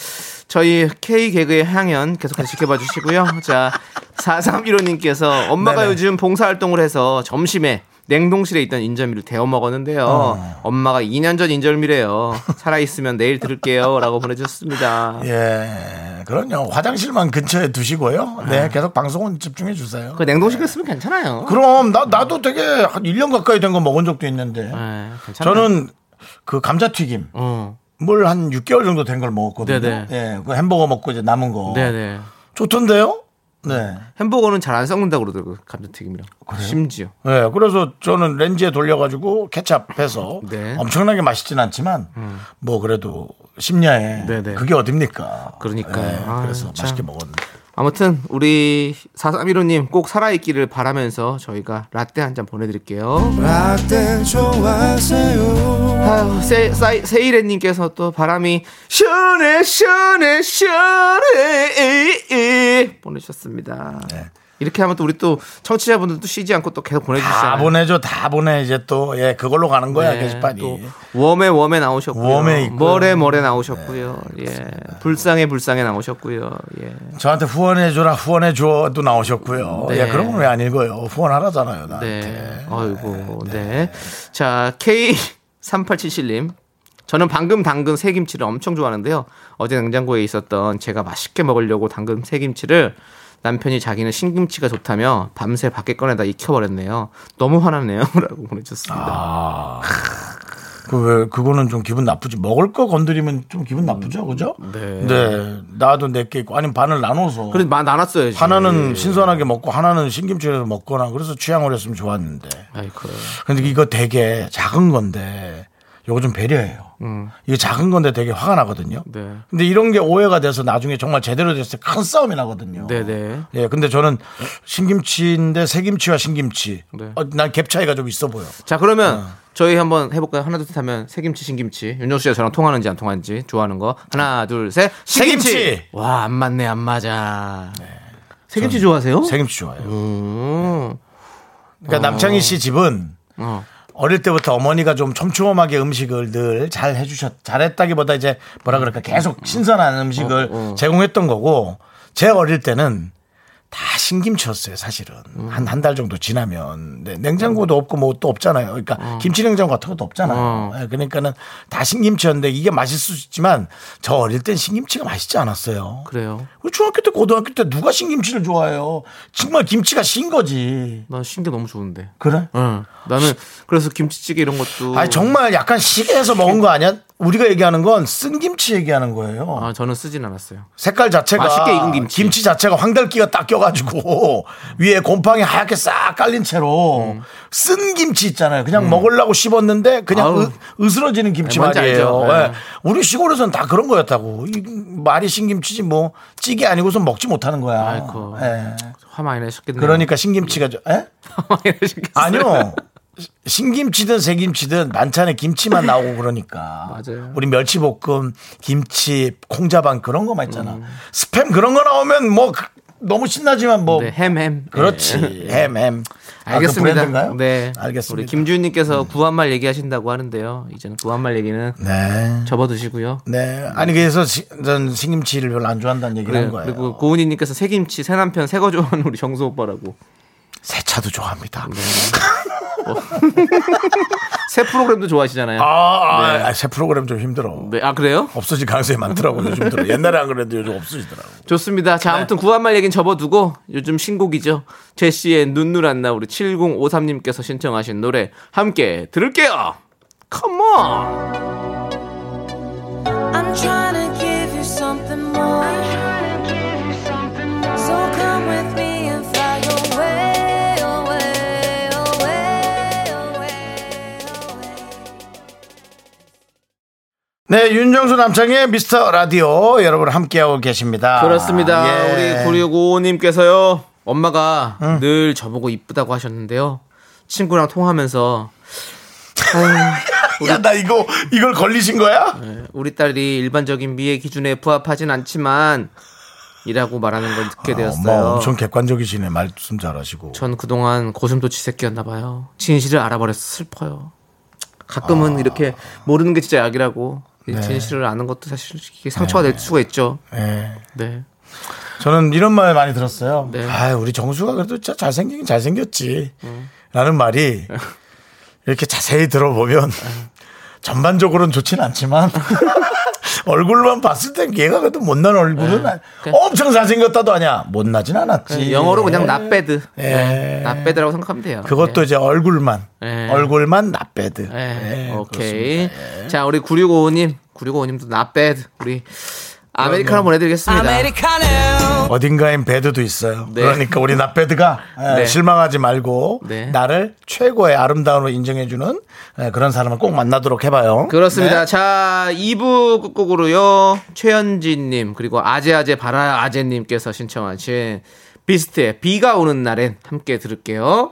저희 K 개그의 향연 계속해서 지켜봐 주시고요. 자, 4315님께서 엄마가 네네. 요즘 봉사활동을 해서 점심에 냉동실에 있던 인절미를 데워 먹었는데요. 엄마가 2년 전 인절미래요. 살아있으면 내일 들을게요. 라고 보내주셨습니다. 예. 그럼요. 화장실만 근처에 두시고요. 네. 계속 방송은 집중해 주세요. 그 냉동실에 쓰면 괜찮아요. 그럼 나도 되게 한 1년 가까이 된 거 먹은 적도 있는데. 네, 저는 그 감자튀김. 뭘 한 6개월 정도 된 걸 먹었거든요. 네네. 예. 그 햄버거 먹고 이제 남은 거. 네네. 좋던데요? 네. 햄버거는 잘 안 썩는다고 그러더라고요. 감자튀김이랑. 그래요? 심지어. 네. 그래서 저는 렌즈에 돌려가지고 케찹해서 네. 엄청나게 맛있진 않지만 뭐 그래도 심야에 네네. 그게 어딥니까. 그러니까요. 네. 그래서 맛있게 먹었는데. 아무튼 우리 4315님 꼭 살아있기를 바라면서 저희가 라떼 한 잔 보내드릴게요. 라떼 좋아하세요. 아유, 세이레님께서 또 바람이 시원해 보내주셨습니다. 네. 이렇게 하면 또 우리 또 청취자분들도 쉬지 않고 또 계속 보내주시잖아요. 다 보내 이제 또 예 그걸로 가는 거야. 네, 게시판이 또 웜에 나오셨고요. 웜에 있고 머래 나오셨고요. 네, 예 불쌍해 나오셨고요. 예 저한테 후원해줘도 나오셨고요. 네. 예 그런 건 왜 안 읽어요? 후원하라잖아요 나한테. 네. 아이고 네. 자 K3877님. 저는 방금 담근 새김치를 엄청 좋아하는데요. 어제 냉장고에 있었던 제가 맛있게 먹으려고 담근 새김치를 남편이 자기는 신김치가 좋다며 밤새 밖에 꺼내다 익혀버렸네요. 너무 화나네요. 라고 보내주셨습니다. 아, 그거는 좀 기분 나쁘지. 먹을 거 건드리면 좀 기분 나쁘죠. 그죠? 네. 나도 내게 있고 아니면 반을 나눠서. 그래, 나눴어야지. 하나는 신선하게 먹고 하나는 신김치를 먹거나 그래서 취향을 했으면 좋았는데. 아이고. 근데 이거 되게 작은 건데. 요거 좀 배려해요. 이게 작은 건데 되게 화가 나거든요. 네. 근데 이런 게 오해가 돼서 나중에 정말 제대로 됐을 때 큰 싸움이 나거든요. 네네. 예, 근데 저는 신김치인데 새김치와 신김치. 네. 난 갭 차이가 좀 있어 보여. 자, 그러면 저희 한번 해볼까요? 하나, 둘, 셋 하면 새김치, 신김치. 윤정수 씨가 저랑 통하는지 안 통하는지 좋아하는 거. 하나, 둘, 셋. 새김치! 와, 안 맞네, 안 맞아. 네. 새김치 좋아하세요? 새김치 좋아해요. 그러니까 남창희 씨 집은 어릴 때부터 어머니가 좀 촘촘하게 음식을 늘 잘 해주셨, 잘했다기보다 이제 뭐라 그럴까 계속 신선한 음식을 제공했던 거고, 제 어릴 때는 다 신김치였어요 사실은. 한 달 정도 지나면 냉장고도 없고 뭐 또 없잖아요. 그러니까 김치냉장고 같은 것도 없잖아요. 그러니까는 다 신김치였는데 이게 맛있었지만 저 어릴 땐 신김치가 맛있지 않았어요. 그래요? 우리 중학교 때 고등학교 때 누가 신김치를 좋아해요? 정말 김치가 신 거지. 난 신 게 너무 좋은데. 그래? 응. 나는 그래서 김치찌개 이런 것도. 아니 정말 약간 시게해서 먹은 거 아니야? 우리가 얘기하는 건 쓴 김치 얘기하는 거예요. 아, 저는 쓰진 않았어요. 색깔 자체가 맛있게 익은 김치. 김치 자체가 황달기가 딱 껴가지고 위에 곰팡이 하얗게 싹 깔린 채로 쓴 김치 있잖아요. 그냥 먹으려고 씹었는데 그냥 으스러지는 김치. 네, 말이에요. 네. 네. 우리 시골에서는 다 그런 거였다고. 말이 신김치지 뭐 찌개 아니고서 먹지 못하는 거야. 아이고, 네. 화 많이 내셨겠네요. 그러니까 신김치가 예? 화 많이 내셨겠어요. 아니요. 신김치든 새김치든 만찬에 김치만 나오고 그러니까. 맞아요. 우리 멸치볶음, 김치, 콩자반 그런 거만 있잖아. 스팸 그런 거 나오면 뭐 너무 신나지만 뭐. 네, 햄. 그렇지. 네. 햄. 알겠습니다. 아, 네, 알겠습니다. 우리 김주인님께서 구한말 얘기하신다고 하는데요. 이제는 구한말 얘기는 네. 접어두시고요. 네. 아니 그래서 전 신김치를 별로 안 좋아한다는 얘기를 한 거예요. 그리고 고은희님께서 새김치, 새남편, 새거 좋아하는 우리 정수 오빠라고. 새차도 좋아합니다. 네. 새 프로그램도 좋아하시잖아요. 네. 새 프로그램 좀 힘들어. 네. 아 그래요? 없어질 가능성이 많더라고요. 요즘 들어. 옛날에 안 그래도 요즘 없어지더라고요. 좋습니다. 자, 아무튼 네. 구한말 얘기는 접어두고 요즘 신곡이죠. 제시의 눈누란나 우리 7053님께서 신청하신 노래 함께 들을게요. Come on. I'm trying to give you something more. So come with me. 네, 윤정수 남창의 미스터 라디오 여러분 함께하고 계십니다. 그렇습니다. 예. 우리 9655님께서요, 엄마가 늘 저보고 이쁘다고 하셨는데요, 친구랑 통화하면서 야, 나 이걸 걸리신 거야? 우리 딸이 일반적인 미의 기준에 부합하진 않지만 이라고 말하는 걸 듣게 되었어요. 엄마 엄청 객관적이시네. 말씀 잘하시고. 전 그동안 고슴도치 새끼였나 봐요. 진실을 알아버려서 슬퍼요. 가끔은 이렇게 모르는 게 진짜 약이라고. 네. 진실을 아는 것도 사실 상처가 될 수가 있죠. 네. 저는 이런 말 많이 들었어요. 네. 아, 우리 정수가 그래도 진짜 잘생기긴 잘생겼지. 라는 말이 이렇게 자세히 들어보면 전반적으로는 좋진 않지만 얼굴만 봤을 땐 얘가 그래도 못난 얼굴은 엄청 잘생겼다도 아니야. 못나진 않았지. 영어로 그냥 낫배드. 낫배드라고 생각하면 돼요. 그것도 이제 얼굴만 낫배드. 오케이. 자, 우리 9655님도 낫배드. 우리 아메리카노 보내드리겠습니다. 아메리카노. 어딘가엔 배드도 있어요. 네. 그러니까 우리 낫배드가 네. 실망하지 말고 네. 나를 최고의 아름다움으로 인정해주는 그런 사람을 꼭 만나도록 해봐요. 그렇습니다. 네. 자, 2부 끝곡으로요, 최현진님 그리고 아재아재 바라아재님께서 신청하신 비스트의 비가 오는 날엔 함께 들을게요.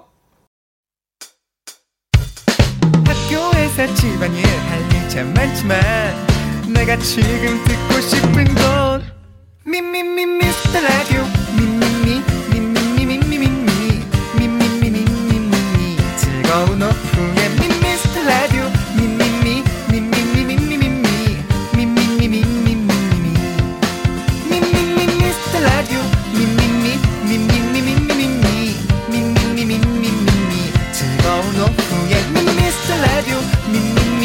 학교에서 집안일 할 일 참 많지만 내가 지금 듣고 싶은 건 미미미 미스터 라디오 미미미 미미미 미미미 미미미 미미미 즐거운 오후에 미스터 라디오 미미미 미미미 미미미 미미미 미미미 미미미 미스터 라디오 미미미 미미미 미미미 미미미 미미미 즐거운 오후에 미스터 라디오 미미미 미미미 미미미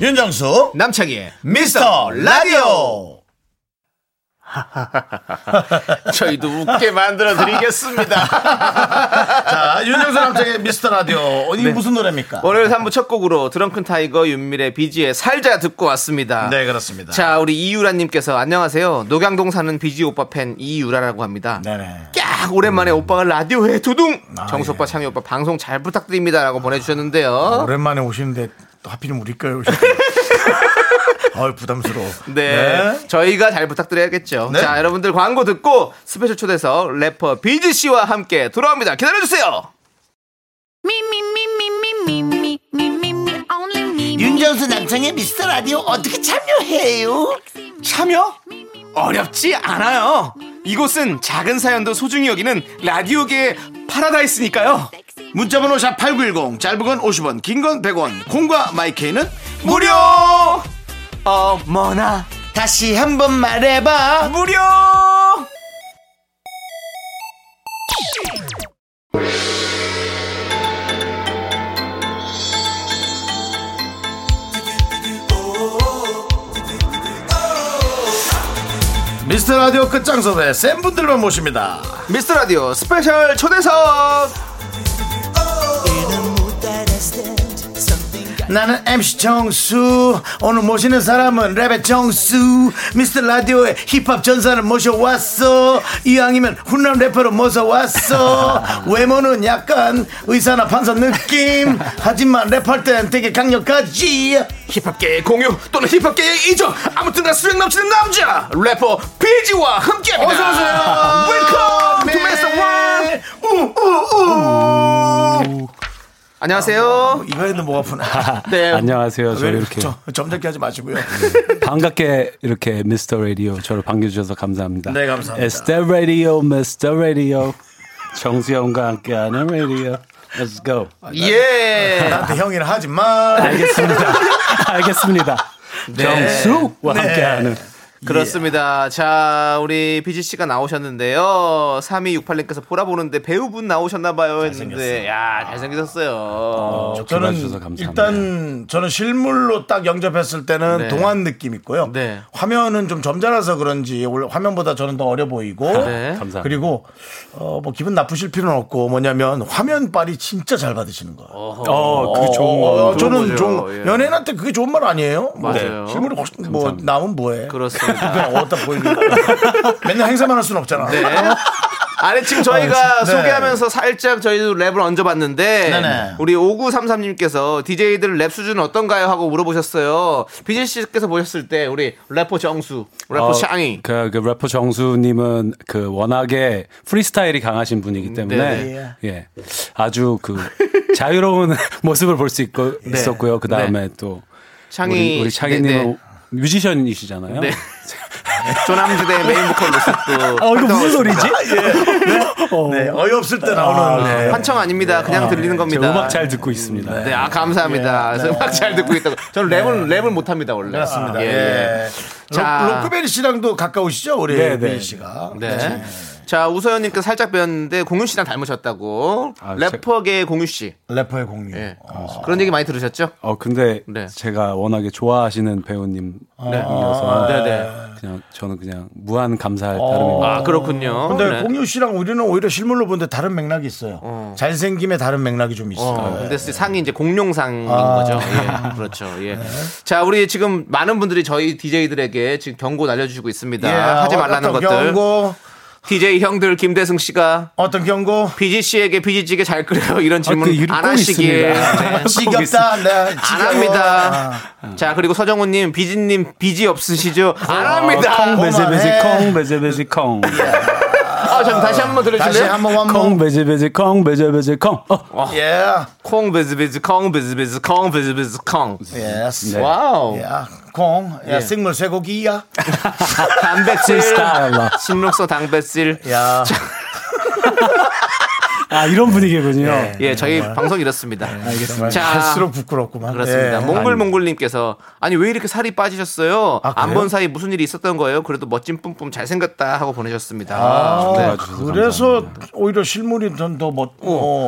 윤정수 남창희의 미스터 라디오. 저희도 웃게 만들어 드리겠습니다. 자, 윤정수 남창희의 미스터 라디오. 이 네. 무슨 노래입니까? 월요일 3부 첫 곡으로 드렁큰타이거 윤미래 비지의 살자 듣고 왔습니다. 네, 그렇습니다. 자, 우리 이유라님께서 안녕하세요. 노경동 사는 비지 오빠 팬 이유라라고 합니다. 네네. 오랜만에 오빠가 라디오에 두둥. 정수 오빠, 창희 오빠 방송 잘 부탁드립니다라고 보내주셨는데요. 오랜만에 오시는데 또 하필이면 우리 거에 오시네요. 아유, 부담스러워. 네. 저희가 잘 부탁드려야겠죠. 네. 자, 여러분들 광고 듣고 스페셜 초대서 래퍼 비지 씨와 함께 돌아옵니다. 기다려주세요. 윤정수 남창의 미스터 라디오 어떻게 참여해요? 참여? 어렵지 않아요. 이곳은 작은 사연도 소중히 여기는 라디오계의 파라다이스니까요. 문자번호 샵 8910, 짧은 건 50원, 긴 건 100원, 콩과 마이케이는 무료. 어머나 다시 한번 말해봐, 무료. 미스터라디오 끝장섭에 센 분들만 모십니다. 미스터라디오 스페셜 초대석. 나는 MC 정수. 오늘 모시는 사람은 랩의 정수. 미스터라디오의 힙합 전사를 모셔왔어. 이왕이면 훈남 래퍼로 모셔왔어. 외모는 약간 의사나 판사 느낌. 하지만 랩할 땐 되게 강력하지. 힙합계의 공유 또는 힙합계의 이적, 아무튼간 수행 넘치는 남자 래퍼 비지와 함께합니다. 어서오세요. Welcome to Mr. One. 안녕하세요. 이번에는 목 아프나. 네. 안녕하세요. 저를 이렇게 점잖게 하지 마시고요. 반갑게 이렇게 미스터 라디오 저를 반겨주셔서 감사합니다. 네, 감사합니다. Mr. Radio, Mr. Radio, 정수영과 함께하는 라디오. Let's go. 예. 나한테 형이라 하지 마. 알겠습니다. 알겠습니다. 네. 정수와 함께하는. 그렇습니다. 예. 자, 우리 비지 씨가 나오셨는데요. 3268님께서 보라 보는데 배우분 나오셨나봐요 했는데, 야, 잘생기셨어요. 저는 일단 저는 실물로 딱 영접했을 때는 네. 동안 느낌 있고요. 네. 화면은 좀 점잖아서 그런지 화면보다 저는 더 어려 보이고. 네. 감사합니다. 그리고 뭐 기분 나쁘실 필요는 없고, 뭐냐면 화면 빨이 진짜 잘 받으시는 거예요. 그게 좋은 거예요. 저는 좀 연예인한테 그게 좋은 말 아니에요? 맞아요. 네. 실물이 훨씬 뭐 나오면 뭐해? 그렇습니다. 어떻게 보이니까 맨날 행사만 할 수는 없잖아. 네. 아니 지금 저희가 소개하면서 살짝 저희도 랩을 얹어봤는데 네네. 우리 5933님께서 DJ들 랩 수준은 어떤가요? 하고 물어보셨어요. 비진 씨께서 보셨을 때 우리 래퍼 정수, 래퍼 창이 그 래퍼 정수님은 그 워낙에 프리스타일이 강하신 분이기 때문에 예, 아주 그 자유로운 모습을 볼 수 있었고요. 그 다음에 또 우리 창이님은 뮤지션이시잖아요. 네. 조남지대 메인보컬로서 또. 이거 무슨 소리지? 네, 어이없을 때 나오는 환청 아닙니다. 그냥 들리는 겁니다. 음악 잘 듣고 있습니다. 네, 감사합니다. 예. 음악 잘 듣고 있다고. 저는 랩을 못합니다 원래. 맞습니다. 예. 자, 로크베리 씨랑도 가까우시죠, 우리 베리 씨가. 네. 네. 자, 우서연님께서 살짝 배웠는데 공유 씨랑 닮으셨다고. 래퍼계의 공유 씨. 래퍼의 공유. 네. 그런 얘기 많이 들으셨죠? 근데 제가 워낙에 좋아하시는 배우님이어서 그냥 저는 그냥 무한 감사할 따름입니다. 그렇군요. 근데 공유 씨랑 우리는 오히려 실물로 보는데 다른 맥락이 있어요. 잘생김에 다른 맥락이 좀 있어요. 근데 상이 이제 공룡상인 거죠. 예. 그렇죠. 예. 네. 자, 우리 지금 많은 분들이 저희 DJ들에게 지금 경고 날려주시고 있습니다. 예. 하지 말라는 것들. 경고. DJ 형들 김대승 씨가 어떤 경고? 비지 씨에게 비지찌개 잘 끓여요 이런 질문 안 하시기에. 지겹다. 네, 안 합니다. 자, 그리고 서정훈님, 비지님 비지 없으시죠? 안 합니다. 콩 베제베지 콩 베제베지 콩. 잠 다시 한번 들려줄래요? 다시 한번 콩 베제베지 콩 베제베지 콩. 예. 콩 베제베지 콩 베제베지 콩 베제베지 콩. 예스. 와우. 콩, 야, 생물 쇠고기야. 단백질 스타일. 신록소 단백질. 야. 이런 분위기군요. 네, 예, 저희 방송 이렇습니다. 네, 알겠습니다. 자, 갈수록 부끄럽구만. 그렇습니다. 네. 몽글몽글님께서 아니 왜 이렇게 살이 빠지셨어요? 안 본 사이 무슨 일이 있었던 거예요? 그래도 멋진 뿜뿜 잘생겼다 하고 보내셨습니다. 그래서 오히려 실물이 더 멋.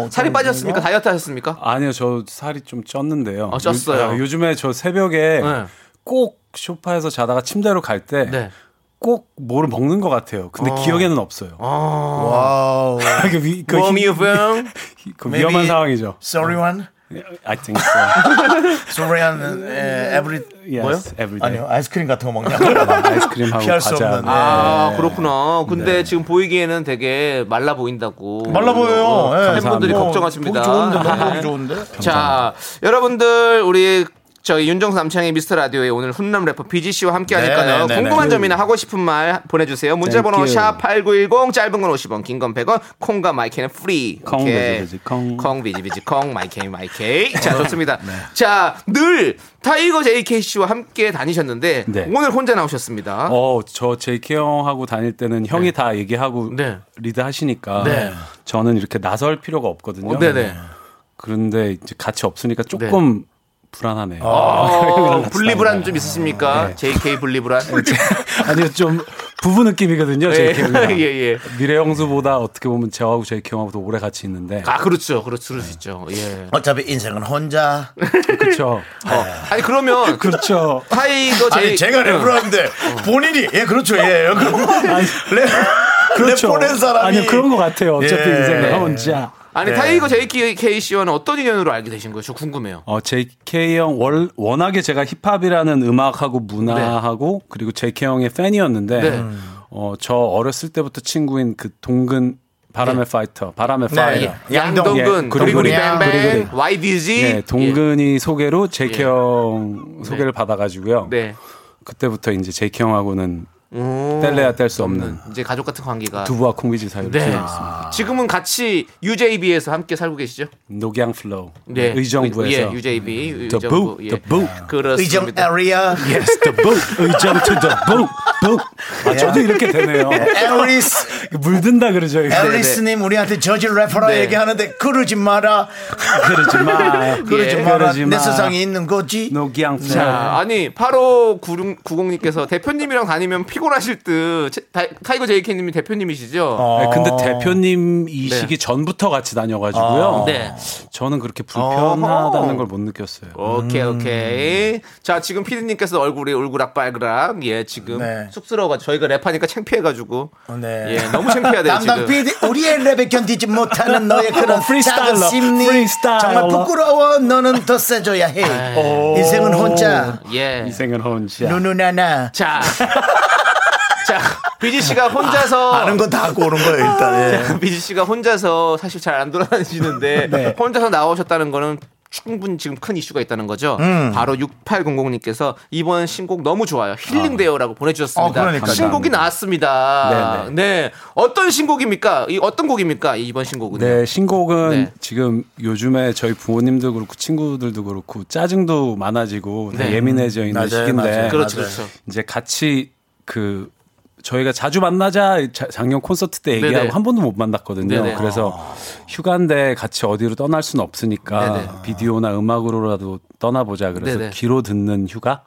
살이 빠졌습니까? 다이어트 하셨습니까? 아니요, 저 살이 좀 쪘는데요. 쪘어요. 요즘에 저 새벽에 꼭 소파에서 자다가 침대로 갈 때 꼭 뭐를 먹는 것 같아요. 근데 기억에는 없어요. 와우. 그 위험한 상황이죠. Sorry one. I think so. Sorry one. Every day. 아니요, 아이스크림 같은 거 먹냐고. 아이스크림하고 과자. 그렇구나. 근데 지금 보이기에는 되게 말라 보인다고. 말라 보여요. 팬분들이 걱정하십니다. 보기 좋은데, 너무 보기 좋은데. 자, 여러분들 우리 저희 윤정수 남창희 미스터 라디오에 오늘 훈남 래퍼 비지 씨와 함께 하니까요. 네네네네. 궁금한 점이나 하고 싶은 말 보내주세요. 문자번호 샵 8910 짧은 건 50원, 긴 건 100원. 콩과 마이케는 프리. 콩 비지 콩 비지 비지 콩 마이케 마이케. 자 좋습니다. 네. 자 늘 타이거 JK 씨와 함께 다니셨는데 네. 오늘 혼자 나오셨습니다. 저 JK 형하고 다닐 때는 형이 네. 다 얘기하고 네. 리드 하시니까 네. 저는 이렇게 나설 필요가 없거든요. 네네. 그런데 이제 같이 없으니까 조금 네. 불안하네요. 분리불안 좀 있으십니까? 네. JK 분리불안? 아니요, 좀 부부 느낌이거든요. JK가. 예. 미래 형수보다 어떻게 보면 저하고 JK 형하고도 오래 같이 있는데. 아, 그렇죠. 그럴 수 있죠. 예. 어차피 인생은 혼자. 그렇죠. 아니, 그러면. 그렇죠. 타이거 JK. 아니, 제가 랩을 하는데 본인이. 예, 그렇죠. 예. 아니, 그렇죠. 랩 보낸 사람이. 아니, 그런 것 같아요. 어차피 예. 인생은 혼자. 아니 네. 타이거 JK 씨와는 어떤 인연으로 알게 되신 거예요? 저 궁금해요. JK 형 워낙에 제가 힙합이라는 음악하고 문화하고 네. 그리고 JK 형의 팬이었는데 네. 저 어렸을 때부터 친구인 그 동근 바람의 네. 파이터, 바람의 네. 파이터, 네. 양동근, 그리고리 뱅뱅, YBZ, 네, 동근이 예. 소개로 JK 예. 형 소개를 네. 받아가지고요. 네. 그때부터 이제 JK 형하고는 뗄래야 뗄 수 없는 이제 가족 같은 관계가 두부와 콩비지 사이로 지내있습니다. 네. 지금은 같이 UJB에서 함께 살고 계시죠? 노경 플로우 네. 의정부에서 예, UJB 의정부 예. 의정 에리아 yes the book 의정 to the book 아, 저도 이렇게 되네요. 에리스 물든다 그러죠. 에리스님 우리한테 저질 래퍼라 네. 얘기하는데 그러지 마라. 그러지 마라. 내 세상에 있는 거지. 노경 플로우. 아니 8590님께서 대표님이랑 다니면 피곤 하실 듯. 타이거 JK님이 대표님이시죠? 네, 근데 대표님이시기 네. 전부터 같이 다녀가지고요. 네. 저는 그렇게 불편하다는 걸 못 느꼈어요. 오케이. 자, 지금 피디님께서 얼굴이 올그락 빨그락. 예, 지금 네. 쑥스러워가지고 저희가 랩하니까 창피해가지고. 네. 예, 너무 창피하대요. 담당 피디, 우리의 랩에 견디지 못하는 너의 그런 프리스타일러. 프리스타일러. 정말 부끄러워. 너는 더 세져야 해. 인생은 혼자. 예. 인생은 혼자. 누누나나. 자. 자, 비지 씨가 혼자서 아는 건 다 하고 오는 거예요, 일단. 예. 비지 씨가 혼자서 사실 잘 안 돌아다니시는데 네. 혼자서 나오셨다는 거는 충분히 지금 큰 이슈가 있다는 거죠. 바로 6800님께서 이번 신곡 너무 좋아요. 힐링돼요라고 보내주셨습니다. 신곡이 나왔습니다. 네네. 네, 어떤 신곡입니까? 어떤 곡입니까? 이번 신곡은? 네, 신곡은 네. 지금 요즘에 저희 부모님도 그렇고 친구들도 그렇고 짜증도 많아지고 네. 예민해져 있는 시기인데 그렇죠. 이제 같이 저희가 자주 만나자 작년 콘서트 때 얘기하고 네네. 한 번도 못 만났거든요. 네네. 그래서 휴가인데 같이 어디로 떠날 수는 없으니까 네네. 비디오나 음악으로라도 떠나보자. 그래서 네네. 귀로 듣는 휴가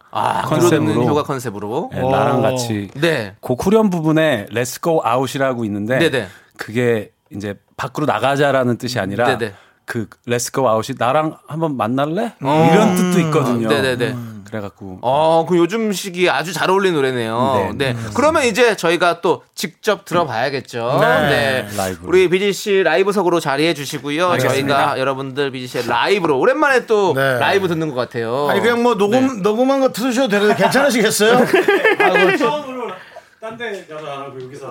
컨셉으로 네, 나랑 같이 네. 곡 후렴 부분에 Let's Go Out이라고 있는데 네네. 그게 이제 밖으로 나가자라는 뜻이 아니라 네네. 그 Let's Go Out이 나랑 한번 만날래? 이런 뜻도 있거든요. 네네네. 그래갖고. 그 요즘 시기에 아주 잘 어울리는 노래네요. 네. 그러면 이제 저희가 또 직접 들어봐야겠죠. 네. 라이브. 우리 비지 씨 라이브석으로 자리해 주시고요. 알겠습니다. 저희가 여러분들 비지 씨의 라이브로 오랜만에 또 네. 라이브 듣는 것 같아요. 아니, 그냥 뭐 녹음한 거 들으셔도 되는데 괜찮으시겠어요? 처음으로 딴 데 가서 안 하고 여기서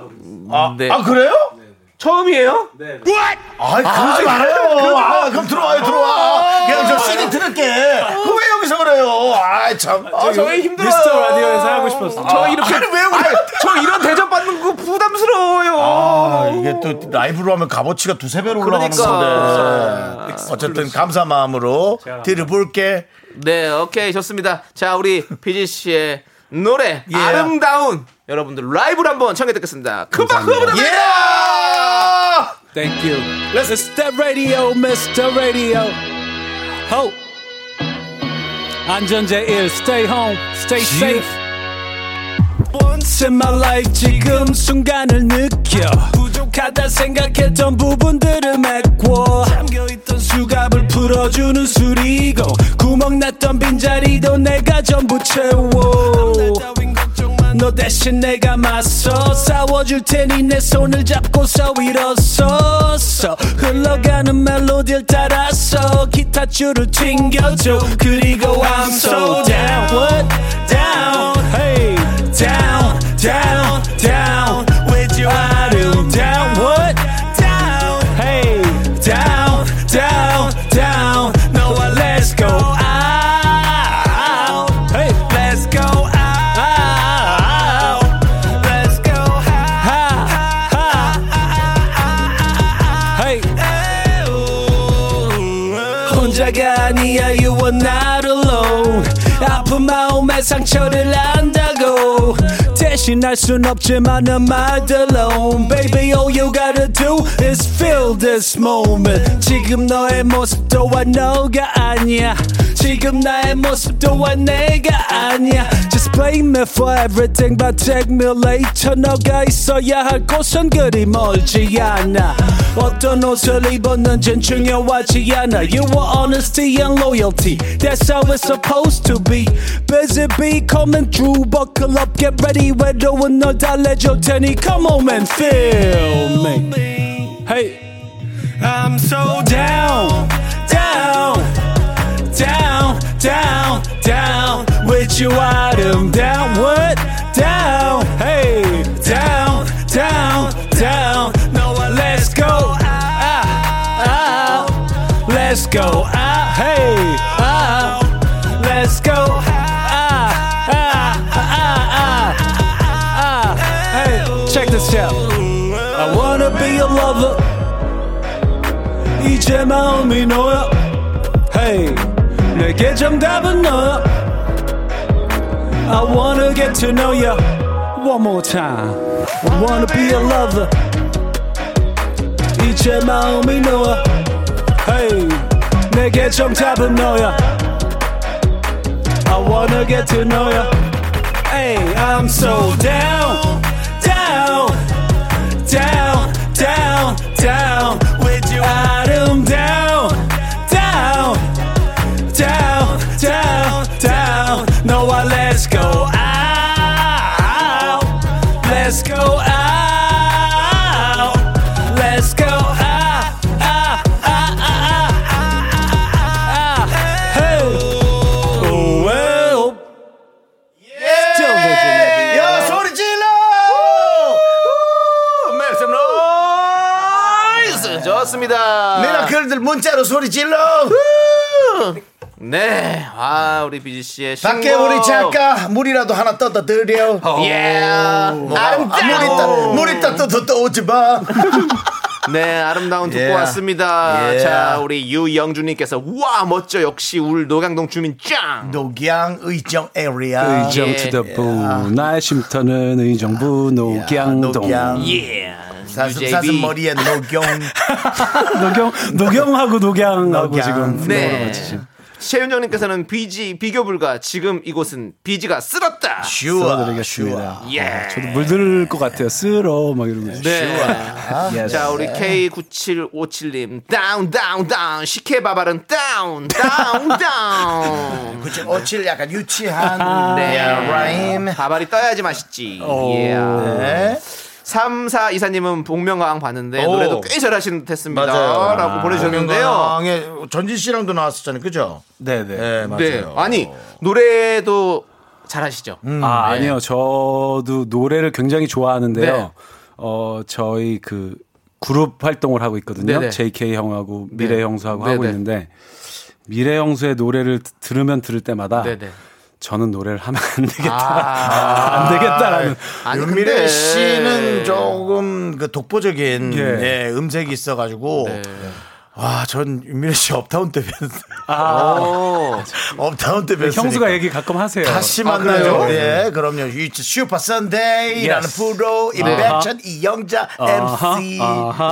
하고 있어요. 그래요? 네. 처음이에요? 네. What? 그러지 말아요. 그럼 들어와. 그냥 저 CD 들을게. 왜 여기서 그래요? 참. 저희 힘들어요. 미스터 라디오에서 하고 싶었어. 저 이렇게 저 이런 대접 받는 거 부담스러워요. 이게 또 라이브로 하면 값어치가 두세 배로 올라가는 건데. 어쨌든 감사 마음으로 들어볼게. 네, 오케이 좋습니다. 자, 우리 비지 씨의 노래 아름다운 여러분들 라이브로 한번 청해 듣겠습니다. Thank you. Let's step radio, Mr. Radio. Ho. 안전제 1, stay home, stay safe. Once in my life, 지금 순간을 느껴. 부족하다 생각했던 부분들을 메꿔. 잠겨있던 수갑을 풀어주는 술이고. 구멍났던 빈자리도 내가 전부 채워. 너 대신 내가 맞서 싸워줄 테니 내 손을 잡고 싸위로 서서 흘러가는 멜로디를 따라서 기타줄을 튕겨줘. 그리고 I'm so down down hey down down down with you 아름다운 what down hey down down down 너와 let's go 몸에 상처를 안다고 대신할 순 없지만 I'm not alone Baby all you gotta do is feel this moment 지금 너의 모습 또한 너가 아니야 지금 나의 모습 또한 내가 아니야 Just blame me for everything but take me later 너가 있어야 할 곳은 그리 멀지 않아 어떤 옷을 입었는진 중요하지 않아 You were honesty and loyalty That's how it's supposed to be Busy bee coming through Buckle up get ready 외로운 널 달래줄 테니 Come on man feel me Hey I'm so down Down Down Down Down With you I'm down What? Down Hey Down Down Down Noah let's go Out Out Let's go Out Hey Out Let's go Hey Check this out I wanna be a lover 이제 마음이 너야 Hey 내게 정답은 너야 I wanna get to know ya One more time I wanna be a lover 이제 마음이 너야 Hey 내게 정답은 너야 I wanna get to know ya Hey I'm so down Down Down Down Down With you I'm down Down Down Down Down No I let's go out Let's go out Let's go out Hey Oh well Yeah Still vision 야 소리 질러 Make some noise 좋습니다 미라클들 문자로 소리 질러 네, 아 우리 비지 씨의 신곡 밖에 우리 작가 물이라도 하나 떠다 드려. 예, 아름다운 물이 떠도 떠오지 마. 네, 아름다운 듣고 왔습니다. Yeah. 자, 우리 유영준님께서 우와 멋져 역시 우리 노량동 주민 짱. 녹양 의정 에리아. 의정 yeah. to the bone. 나의 쉼터는 의정부 녹양동. Yeah. 사슴 머리에 녹용. 녹용하고 녹양하고 지금. 네. 최윤정님께서는 비지 비교 불가 지금 이곳은 비지가 쓸었다. 쓸어드리겠습니다. 예. 저도 물들 것 같아요. 쓸어 막 이러면서. 네. 예. 자 우리 K9757님 다운 다운 다운 시케바발은 다운 다운 다운. 9757 약간 유치한. 네. 라임. 바발이 떠야지 맛있지. 예. 네. 3424님은 복면가왕 봤는데 오. 노래도 꽤 잘하시는 듯 했습니다. 맞아요. 라고 보내주셨는데요. 전진 씨랑도 나왔었잖아요. 그죠? 네네. 네, 맞아요. 네. 아니, 노래도 잘하시죠? 아, 네. 아니요. 저도 노래를 굉장히 좋아하는데요. 네. 저희 그 그룹 활동을 하고 있거든요. 네네. JK 형하고 미래 형수하고 네네. 하고 있는데 미래 형수의 노래를 들으면 들을 때마다 네네. 저는 노래를 하면 안 되겠다. 안 되겠다라는. 윤미래 씨는 조금 그 독보적인 예. 예, 음색이 있어가지고. 네. 와, 전 윤미래 씨 업타운 때 뵀어요. 아, 업타운 때 뵀어요. 형수가 얘기 가끔 하세요. 다시 만나요. 아, 예, 그럼요. 슈퍼 선데이라는 프로, 인벤션, 이영자, MC,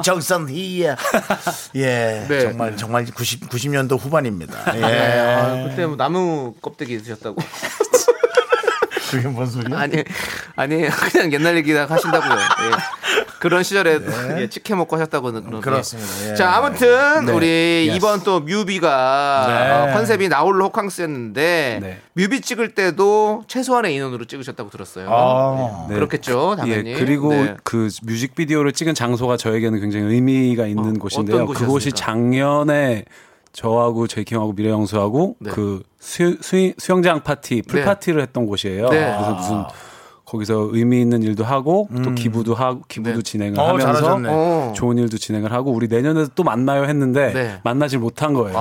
정선희. 예, 네. 정말 90년도 후반입니다. 예. 아, 그때 뭐 나무 껍데기 드셨다고. 그게 뭔 소리야? 아니, 그냥 옛날 얘기나 하신다고요. 예. 그런 시절에 네. 예, 치킨 먹고 하셨다고 그러는데. 그렇습니다. 예. 자, 아무튼 네. 우리 예스. 이번 또 뮤비가 네. 컨셉이 나홀로 호캉스였는데 네. 뮤비 찍을 때도 최소한의 인원으로 찍으셨다고 들었어요. 아. 네. 그렇겠죠, 당연히. 예, 그리고 네. 그 뮤직비디오를 찍은 장소가 저에게는 굉장히 의미가 있는 곳인데요. 그곳이 작년에 저하고 제이킹하고 미래 형수하고 네. 그 수영장 파티 풀파티를 네. 했던 곳이에요. 네. 그래서 무슨 거기서 의미 있는 일도 하고 또 기부도 네. 진행을 하면서 잘하셨네. 좋은 일도 진행을 하고 우리 내년에도 또 만나요 했는데 네. 만나질 못한 거예요.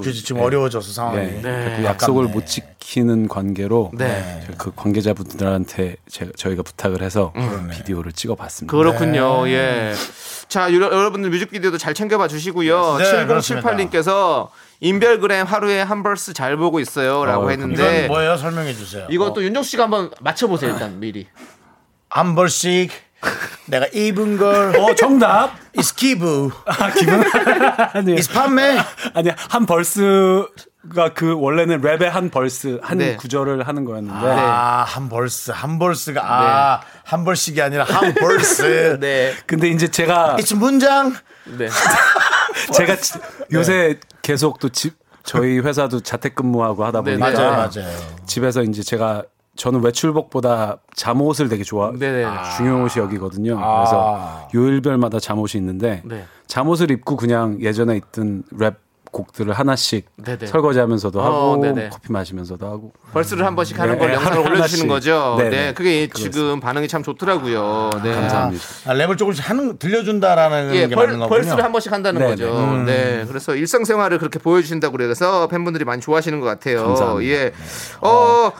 그래서 지금 네. 어려워져서 상황이 네. 네. 약속을 못 지키는 관계로 네. 그 관계자분들한테 저희가 부탁을 해서 비디오를 찍어봤습니다. 그렇군요. 네. 예. 자 여러분들 뮤직비디오도 잘 챙겨봐 주시고요. 네, 7078님께서 인별그램 하루에 한 벌스 잘 보고 있어요 라고 했는데 이건 뭐예요? 설명해 주세요. 이것도 윤정씨가 한번 맞춰보세요. 일단 미리 한 벌씩 내가 입은 걸 정답 is 기부. 아 기부? is 판매? 아니야 한 벌스가 그 원래는 랩의 한 벌스 한 네. 구절을 하는 거였는데 아 한 벌스 한 벌스가 네. 아 한 벌씩이 아니라 한 벌스. 네. 근데 이제 제가 it's 문장. 네. 제가 요새 계속 또 집 저희 회사도 자택근무하고 하다 보니까 네, 맞아요. 집에서 이제 제가 저는 외출복보다 잠옷을 되게 좋아 중요시 여기거든요. 그래서 요일별마다 잠옷이 있는데 네. 잠옷을 입고 그냥 예전에 있던 랩 곡들을 하나씩 네네. 설거지하면서도 하고 네네. 커피 마시면서도 하고 벌스를 한 번씩 하는 걸 영상을 올려주시는 거죠. 네, 그게 지금 반응이 참 좋더라고요. 네. 감사합니다. 랩을 조금씩 하는 들려준다라는 게 맞는 거군요. 벌스를 한 번씩 한다는 네네. 거죠. 네, 그래서 일상생활을 그렇게 보여주신다고 그래서 팬분들이 많이 좋아하시는 것 같아요. 감사합니다. 예,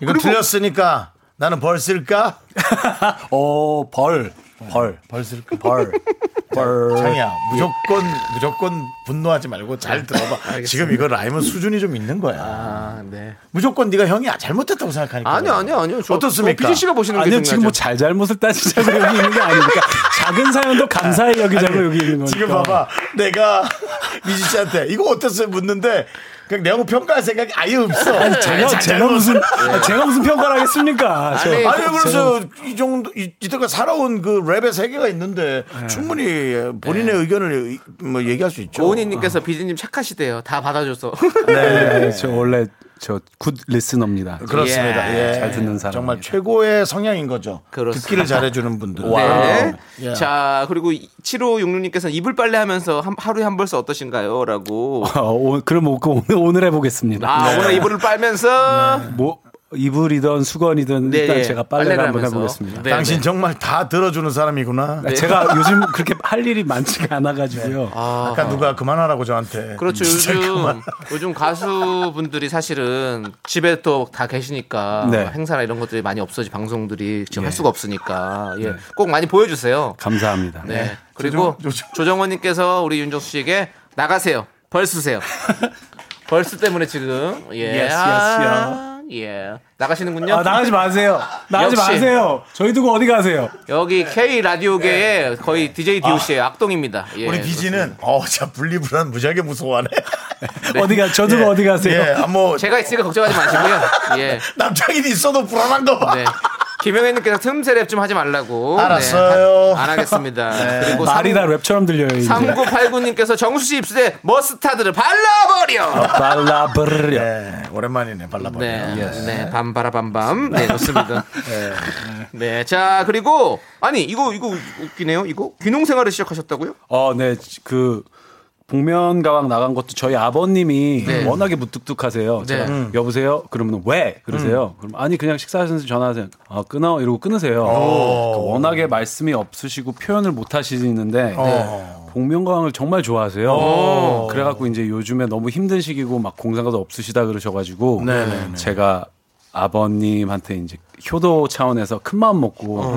이거 들렸으니까 나는 벌 쓸까? 벌쓸까? 창이야 무조건 분노하지 말고 잘 들어봐. 알겠습니다. 지금 이거 라임은 수준이 좀 있는 거야. 아, 네. 무조건 네가 형이 잘못했다고 생각하니까. 아니요. 어떻습니까? 비지 씨가 보시는 게 중요하죠. 지금 뭐 잘못을 따지자고 여기 있는 게 아니니까 작은 사연도 감사히 여기자고 여기 있는 거니까. 지금 봐봐. 내가 비지 씨한테 이거 어땠어요 묻는데 그냥 내가 평가할 생각이 아예 없어. 아니, 제가 무슨 평가를 하겠습니까? 아니 그래서 이 정도 이때까지 살아온 그 랩의 세계가 있는데 충분히 본인의 의견을 뭐 얘기할 수 있죠. 오은희님께서 비즈님 착하시대요. 다 받아줘서. 네, 저 원래 굿 리스너입니다. 그렇습니다. 예. 잘 듣는 사람. 정말 최고의 성향인 거죠. 그렇습니다. 듣기를 잘해주는 분들. 네. 예. 자, 그리고 7566님께서는 이불 빨래하면서 하루에 한 벌써 어떠신가요? 라고. 그럼 오늘 해보겠습니다. 네. 오늘 이불을 빨면서. 네. 이불이든 수건이든 일단 제가 빨래를 한번 해보겠습니다. 당신 정말 다 들어주는 사람이구나. 제가 요즘 그렇게 할 일이 많지가 않아가지고요. 아까 누가 그만하라고 저한테. 그렇죠. 요즘 가수분들이 사실은 집에 또 다 계시니까 행사나 이런 것들이 많이 없어지 방송들이 지금 할 수가 없으니까 꼭 많이 보여주세요. 감사합니다. 네. 그리고 조정원님께서 우리 윤정수 씨에게 나가세요. 벌쓰세요. 벌쓰 때문에 지금 예. 나가시는군요. 나가지 마세요. 마세요. 저희 두고 어디 가세요? 여기 K 라디오계의 거의 DJ DOC예요. 악동입니다. 예, 우리 비지는 참 분리불안 무지하게 무서워하네. 네. 저 두고 어디 가세요? 제가 있으니까 걱정하지 마시고요. 예. 남창이 있어도 불안한가 봐. 네. 김영애님께서 틈새 랩 좀 하지 말라고. 알았어요. 안 하겠습니다. 네. 그리고 말이나 랩처럼 들려요. 3989님께서 정수씨 입술에 머스타드를 발라버려. 발라버려. 네. 오랜만이네. 발라버려. 네. 밤바라밤밤. 네, 좋습니다. 네. 자, 그리고 이거 웃기네요. 이거 귀농생활을 시작하셨다고요? 네. 그 복면가왕 나간 것도 저희 아버님이 워낙에 무뚝뚝하세요. 제가 여보세요? 그러면 왜? 그러세요. 그럼 그냥 식사하시면서 전화하세요. 끊어 이러고 끊으세요. 워낙에 말씀이 없으시고 표현을 못 하시는데 복면가왕을 정말 좋아하세요. 그래갖고 이제 요즘에 너무 힘든 시기고 막 공상가도 없으시다 그러셔가지고 제가 아버님한테 이제 효도 차원에서 큰 마음 먹고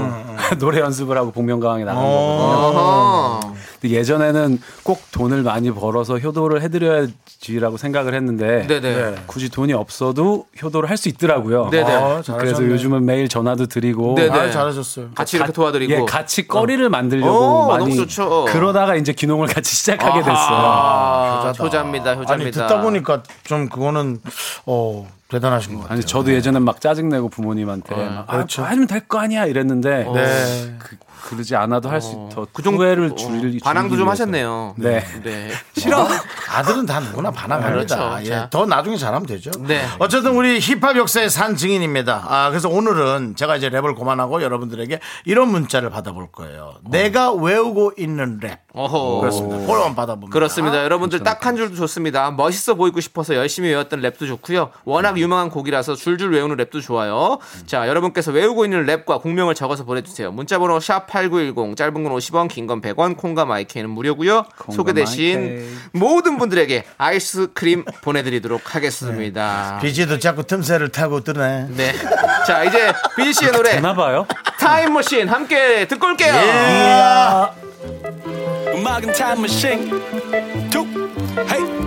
노래 연습을 하고 복면가왕에 나간 거거든요. 근데 예전에는 꼭 돈을 많이 벌어서 효도를 해드려야지라고 생각을 했는데 굳이 돈이 없어도 효도를 할 수 있더라고요. 그래서 요즘은 매일 전화도 드리고 잘하셨어요. 같이 이렇게 도와드리고 같이 거리를 만들려고 많이 그러다가 이제 귀농을 같이 시작하게 됐어요. 효자입니다. 아니 듣다 보니까 좀 그거는 대단하신 것 같아요. 저도 예전엔 막 짜증내고 부모님한테 하면 될 거 아니야 이랬는데 그러지 않아도 할 수 있어. 그 정도를 줄일 반항도 좀 하셨네요. 네. 싫어. 아들은 다 누구나 반항합니다. 그렇죠. 더 나중에 잘하면 되죠. 어쨌든 우리 힙합 역사의 산 증인입니다. 그래서 오늘은 제가 이제 랩을 그만하고 여러분들에게 이런 문자를 받아볼 거예요. 내가 외우고 있는 랩. 그렇습니다. 그걸 받아봅니다. 그렇습니다. 여러분들 딱 한 줄도 좋습니다. 멋있어 보이고 싶어서 열심히 외웠던 랩도 좋고요. 워낙 유명한 곡이라서 줄줄 외우는 랩도 좋아요. 자, 여러분께서 외우고 있는 랩과 공명을 적어서 보내주세요. 문자번호 샵 8910 짧은 건 50원 긴 건 100원 콩과 마이크는 무료고요. 소개되신 모든 분들에게 아이스크림 보내드리도록 하겠습니다. 비지도 자꾸 틈새를 타고 뜨네. 네. 자, 이제 비지 씨의 노래 되나봐요. 타임머신 함께 듣고 올게요. 음악은 타임머신 툭 헤이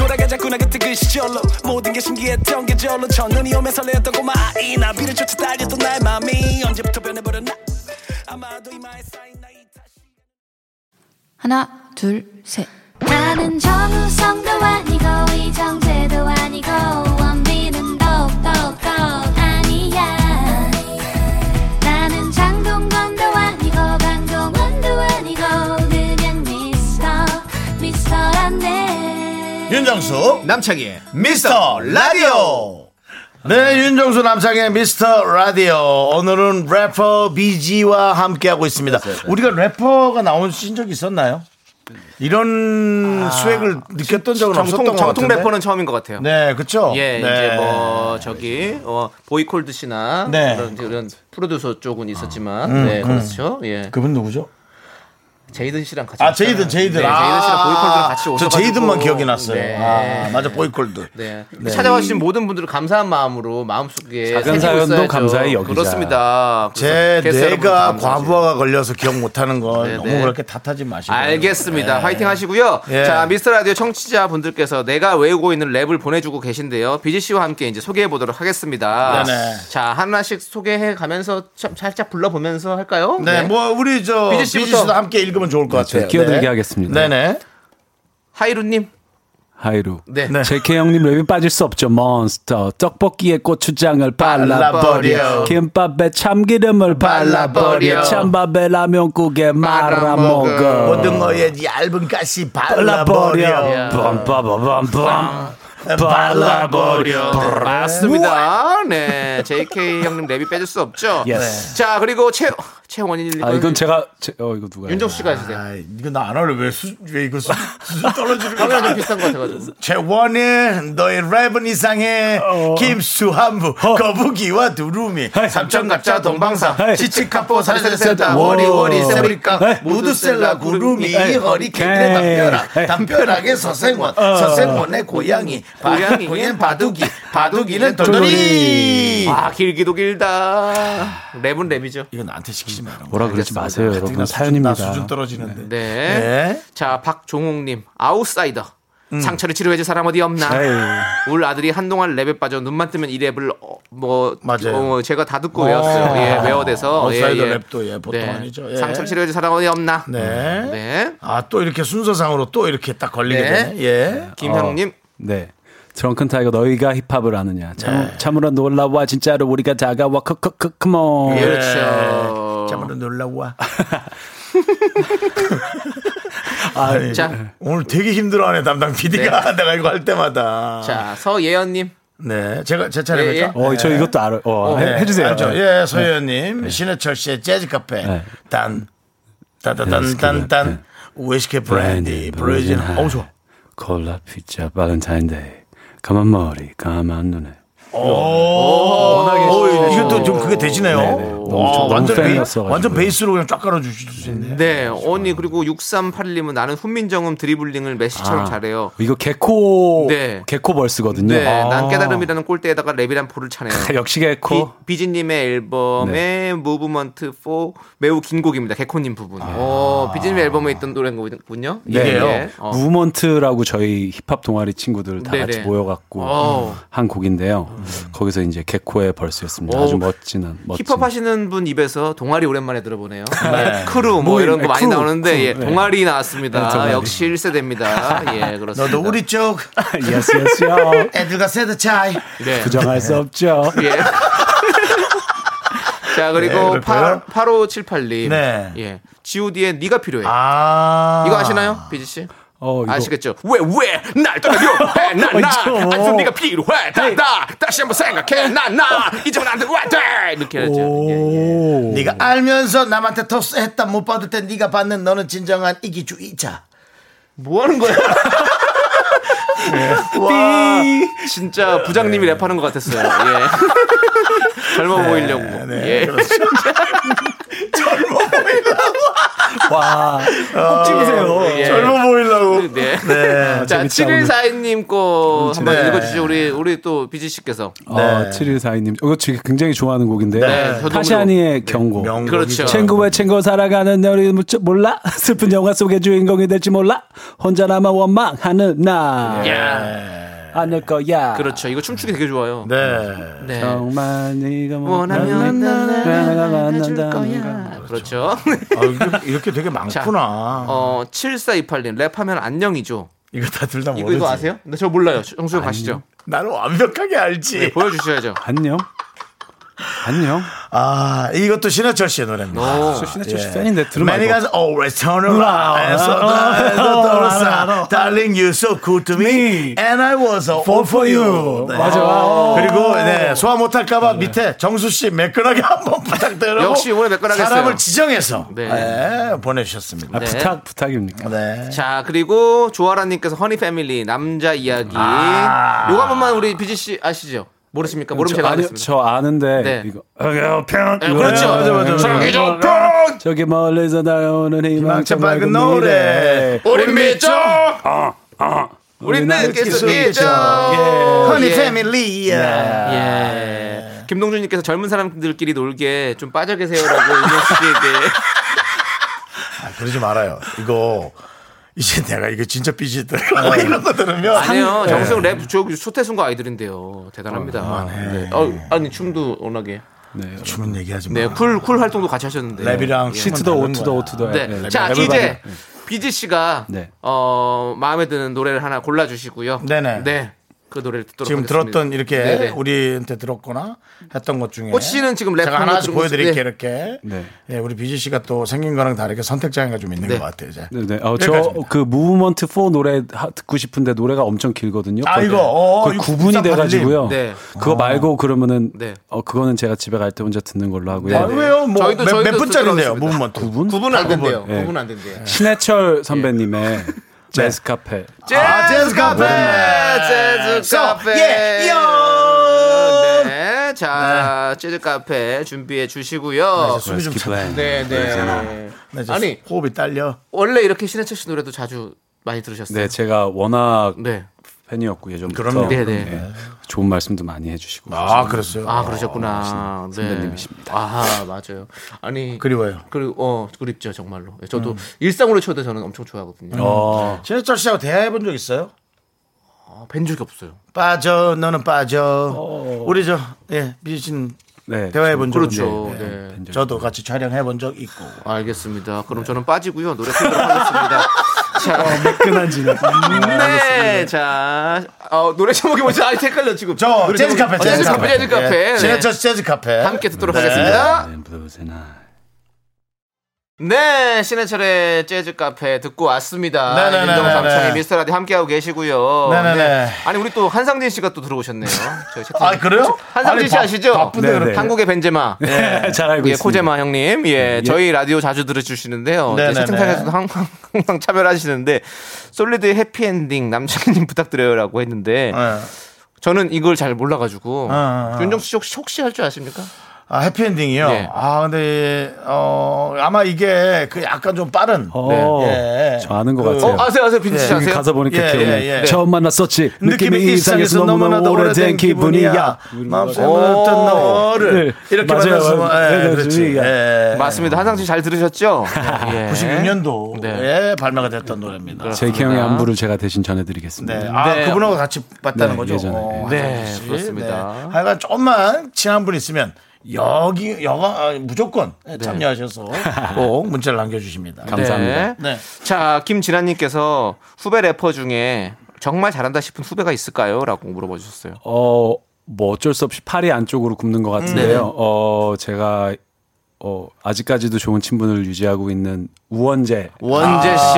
돌아가 자꾸나 그때 그 시절로 모든 게 신기했던 계절로 첫눈이 오면 설레었던 고마이 나비를 쫓아 달렸던 나의 맘이 언제부터 변해버렸나 아마도 이마에 쌓인 나의 다시 하나 둘 셋 나는 정우성도 아니고 이정재도 아니고 원빈은 더욱더 아니야 나는 장동건도 아니고 강동원도 아니고 그냥 미스터란데 윤정수 남창희의 미스터 라디오 네 윤정수 남창의 미스터 라디오 오늘은 래퍼 비지와 함께하고 있습니다. 우리가 래퍼가 나온 신적이 있었나요? 이런 수액을 느꼈던 적은 없었던 것 같은데 정통 래퍼는 처음인 것 같아요. 네, 그렇죠. 예, 네. 이제 뭐 저기 보이콜드 씨나 네. 이런 프로듀서 쪽은 있었지만 네, 그렇죠. 예, 그분 누구죠? 제이든 씨랑 같이 제이든 네, 제이든 씨랑 보이콜드랑 같이 오셔서 저 제이든만 기억이 났어요. 네. 아, 맞아 보이콜드. 네. 네. 찾아와 주신 모든 분들을 감사한 마음으로 마음속에 작은 사연도 감사히 여기자. 그렇습니다. 제 뇌가 과부하가 걸려서 기억 못하는 건 네, 너무 그렇게 탓하지 마시고요. 알겠습니다. 네. 화이팅 하시고요. 네. 자 미스터 라디오 청취자 분들께서 내가 외우고 있는 랩을 보내주고 계신데요. 비지 씨와 함께 이제 소개해 보도록 하겠습니다. 네네. 자 하나씩 소개해 가면서 살짝 불러보면서 할까요? 네, 네. 뭐 우리 저 비지 씨도 함께 읽어. 좋을 것 같아요. 끼어들게 네. 하겠습니다. 네네. 하이루님. 하이루. 네. JK 형님 랩이 빠질 수 없죠. 몬스터. 떡볶이에 고추장을 발라버려. 김밥에 참기름을 발라버려. 찬밥에 라면국에 말아먹어. 고등어에 얇은 가시 발라버려. 빰빠바밤밤. 발라버려. 맞습니다. 네. JK 형님 랩이 빼줄 수 없죠. Yes. 자, 그리고 최원인 아, 이건 제가 이거 누가 윤정수 씨가 해주세요. 아, 이거 나 안 하려 왜 이거 수준 떨어지는 거야? 좀 비싼 거 같아가지고. 최원인 너의 랩은 이상해. 김수한부 거북이와 두루미 삼천갑자 동방사 지치카포 산세센터 워리워리 세브리카 무드셀라 구름이 허리케인에 담벼락 담벼락의 서생원 서생원의 고양이 고양이는 바둑이 바둑이는 돌돌이. 아 길기도 길다. 랩은 랩이죠. 이건 나한테 시키지. 뭐라 그러지 마세요, 여러분. 사연입니다. 수준 떨어지는데. 네. 네. 자, 박종옥님, 아웃사이더. 상처를 치료해줄 사람 어디 없나? 에이. 울 아들이 한동안 랩에 빠져 눈만 뜨면 이 랩을 제가 다 듣고 외웠어요. 예, 외워대서 아웃사이더 랩도 예, 보통 네. 아니죠. 예. 상처를 치료해줄 사람 어디 없나? 네. 네. 아, 또 이렇게 순서상으로 또 이렇게 딱 걸리게 네. 되네. 예. 김현웅님. 네. 드렁큰타이거 너희가 힙합을 아느냐? 네. 참으로 놀라와 진짜로 우리가 다가와 크크크크모. 예. 그렇죠. 참으로 놀라와. 아니, 자 오늘 되게 힘들어하네 담당 PD가 네. 내가 이거 할 때마다. 자 서예연님. 네, 제가 제 차례입니까? 예, 예. 저 이것도 알아요. 네. 해주세요. 알죠? 예, 서예연님, 네. 신해철 씨의 재즈 카페 네. 단 위스키 브랜디 브루진 어서 콜라 피자 발렌타인데이 까만 머리 까만 눈에. 오, 이것도 좀 그게 되시네요. 완전 베이스로 그냥 쫙 깔아주시네. 네, 언니 그리고 6381님은 나는 훈민정음 드리블링을 메시처럼 잘해요. 이거 개코, 네, 개코 벌스거든요. 네, 난 깨달음이라는 꼴대에다가 랩이란 포를 차네요. 역시 개코. 비지님의 앨범의 무브먼트 4 매우 긴 곡입니다. 개코님 부분. 비지님의 앨범에 있던 노래인 거군요. 이게요. 무브먼트라고 저희 힙합 동아리 친구들 다 같이 모여갖고 한 곡인데요. 거기서 이제 개코의 벌스였습니다. 아주 멋진. 힙합 하시는 분 입에서 동아리 오랜만에 들어보네요. 네. 크루 뭐 이런 거 많이 나오는데 예, 동아리 나왔습니다. 네, 동아리. 역시 1세대입니다. 예, 그렇습니다. 너도 우리 쪽. 예스 예스 요. 애들과 세대 차이. 네. 부정할 수 없죠. 예. 자 그리고 네, 8578님. 네. 예. G.O.D의 네가 필요해. 아. 이거 아시나요, 비지 씨? 아시겠죠? 왜 날 떠나기로 해? 아직도 네가 필요해. 다시 한번 생각해. 이제는 안 돼. 이렇게 하죠. 예. 네가 알면서 남한테 토스했다 못 받을 때 네가 받는 너는 진정한 이기주의자. 뭐 하는 거야? 네. 와, 진짜 부장님이 네. 랩하는 것 같았어요. 예. 젊어 보이려고. 네, 예. 그렇죠. 젊어 보이려고. 와, 꼭 찍으세요. 예. 젊어 보이려고. 네. 네. 자, 자, 7142님 거 한번 읽어주시죠. 우리 또 비지씨께서. 네. 7142님. 이거 굉장히 좋아하는 곡인데요. 네. 타샤니의 경고. 그렇죠. 친구와 친구 살아가는 너를 몰라. 슬픈 영화 속의 주인공이 될지 몰라. 혼자라면 원망하는 나. 예. 안을 거야. 그렇죠. 이거 춤추기 되게 좋아요. 네. 네. 정말 네가 원하면 내가 안줄 거야. 그렇죠. 아, 이렇게 되게 많구나. 자, 7428님 랩하면 안녕이죠. 이거 다둘다 모르지. 이거 아세요? 나 저 몰라요. 정수영 아시죠? 나는 완벽하게 알지. 네, 보여주셔야죠. 안녕. 안녕. 아, 이것도 신해철 씨의 노래입니다. 신해철 씨 팬인데 들으면 Many guys always turn around so the darling you so good to me and I was a fall for you. 맞아. 그리고 네, 소화 못할까 봐 밑에 정수 씨 매끈하게 한번 부탁드려요. 역시 오늘 매끈하게 했어요. 사람을 지정해서 보내주셨습니다. 부탁입니까? 네. 자, 그리고 조아라 님께서 허니 패밀리 남자 이야기. 요거 한 번만 우리 비지 씨 아시죠? 모르십니까? 모르면 제가 알겠습니다. 저 아는데 네. 이거 그렇죠. 맞아. 저기 멀리서 날아오는 희망찬 밝은 노래 우린 믿죠. 우리는 계속 믿죠. 허니 패밀리. 김동준님께서 젊은 사람들끼리 놀게 좀 빠져 계세요라고 이정수 씨에게. 그러지 말아요. 이거 이제 내가 이거 진짜 삐지더라고. 이런 거 들으면 아니요. 정수영 랩 저기 소태순과 아이들인데요. 대단합니다. 네. 아니 춤도 워낙에. 네. 춤은 얘기하지 마. 네. 쿨 활동도 같이 하셨는데. 랩이랑 시트도 오투도. 네. 네. 자, 이제 비지 씨가 네. 마음에 드는 노래를 하나 골라 주시고요. 네네. 네. 그 노래를 듣도록 지금 하겠습니다. 들었던 이렇게 네네. 우리한테 들었거나 했던 것 중에 씨는 지금 랩 제가 하나씩 보여드릴게요. 네. 이렇게 네. 네, 우리 비지 씨가 또 생긴 거랑 다르게 선택장애가 좀 있는 네. 것 같아요. 이제 저 그 무브먼트 4 노래 듣고 싶은데 노래가 엄청 길거든요. 아 이거 그 9분이 돼가지고요. 네. 그거 말고 그러면은 네. 그거는 제가 집에 갈 때 혼자 듣는 걸로 하고요. 네. 네. 왜요? 뭐 몇 분짜리인데요? 무브먼트 9분 안 된대요. 네. 9분 안 된대요. 신해철 선배님의 재즈 카페. 재즈 카페. 네, 자, 재즈 카페 준비해 주시고요. 숨이 좀 차네. 네. 아니 호흡이 딸려. 원래 이렇게 신해철 씨 노래도 자주 많이 들으셨어요? 네, 제가 워낙 팬이었고 예전부터. 네. 좋은 말씀도 많이 해주시고. 아, 그랬어요. 아, 그러셨구나. 선배님이십니다. 아, 맞아요. 아니 그리워요. 그리고 그립죠 정말로. 저도 일상으로 쳐도 저는 엄청 좋아하거든요. 신해철 씨하고 대화해본 적 있어요? 뵌 적이 없어요. 빠져, 너는 빠져. 우리 미진. 네, 대화해본 적 있죠. 네. 저도 같이 촬영해본 적 있고. 알겠습니다. 그럼 저는 빠지고요. 노래 틀도록 하겠습니다. 자, 매끈한지. 네, 자, 노래 제목이 뭐지? 아, 헷갈려 지금. 저 재즈 카페. 재즈 카페. 함께 듣도록 하겠습니다. 네, 신해철의 재즈 카페 듣고 왔습니다. 윤정삼촌이 미스터라디 함께하고 계시고요. 네네네. 아니 우리 또 한상진 씨가 또 들어오셨네요. 아 그래요? 한상진 씨 아시죠? 바쁘네요. 한국의 벤제마. 네, 잘 알고 있습니다. 코제마 형님, 저희 라디오 자주 들어주시는데요. 채팅창에서도 항상 참여하시는데 솔리드의 해피엔딩 남창희님 부탁드려요라고 했는데 저는 이걸 잘 몰라가지고 윤정수 씨 혹시 할 줄 아십니까? 아, 해피엔딩이요? 네. 아, 근데, 아마 이게 그 약간 좀 빠른. 저 아는 것 같아요. 아세요? 빈티지 아세요? 가사 보니까 기억나요. 처음 만났었지. 느낌이 이상해서 너무나 오래된 기분이야. 마음속에 묻었던 너를. 이렇게 만났으면. 그렇지. 맞습니다. 한상진 잘 들으셨죠? 96년도 발매가 됐던 노래입니다. 제키 형의 안부를 제가 대신 전해드리겠습니다. 네. 아, 그분하고 같이 봤다는 거죠? 네, 그렇습니다. 하여간 좀만 친한 분 있으면. 무조건 참여하셔서 꼭 문자를 남겨주십니다. 감사합니다. 네. 자, 김진아님께서 후배 래퍼 중에 정말 잘한다 싶은 후배가 있을까요? 라고 물어봐 주셨어요. 뭐 어쩔 수 없이 팔이 안쪽으로 굽는 것 같은데요. 제가 아직까지도 좋은 친분을 유지하고 있는 우원재 씨,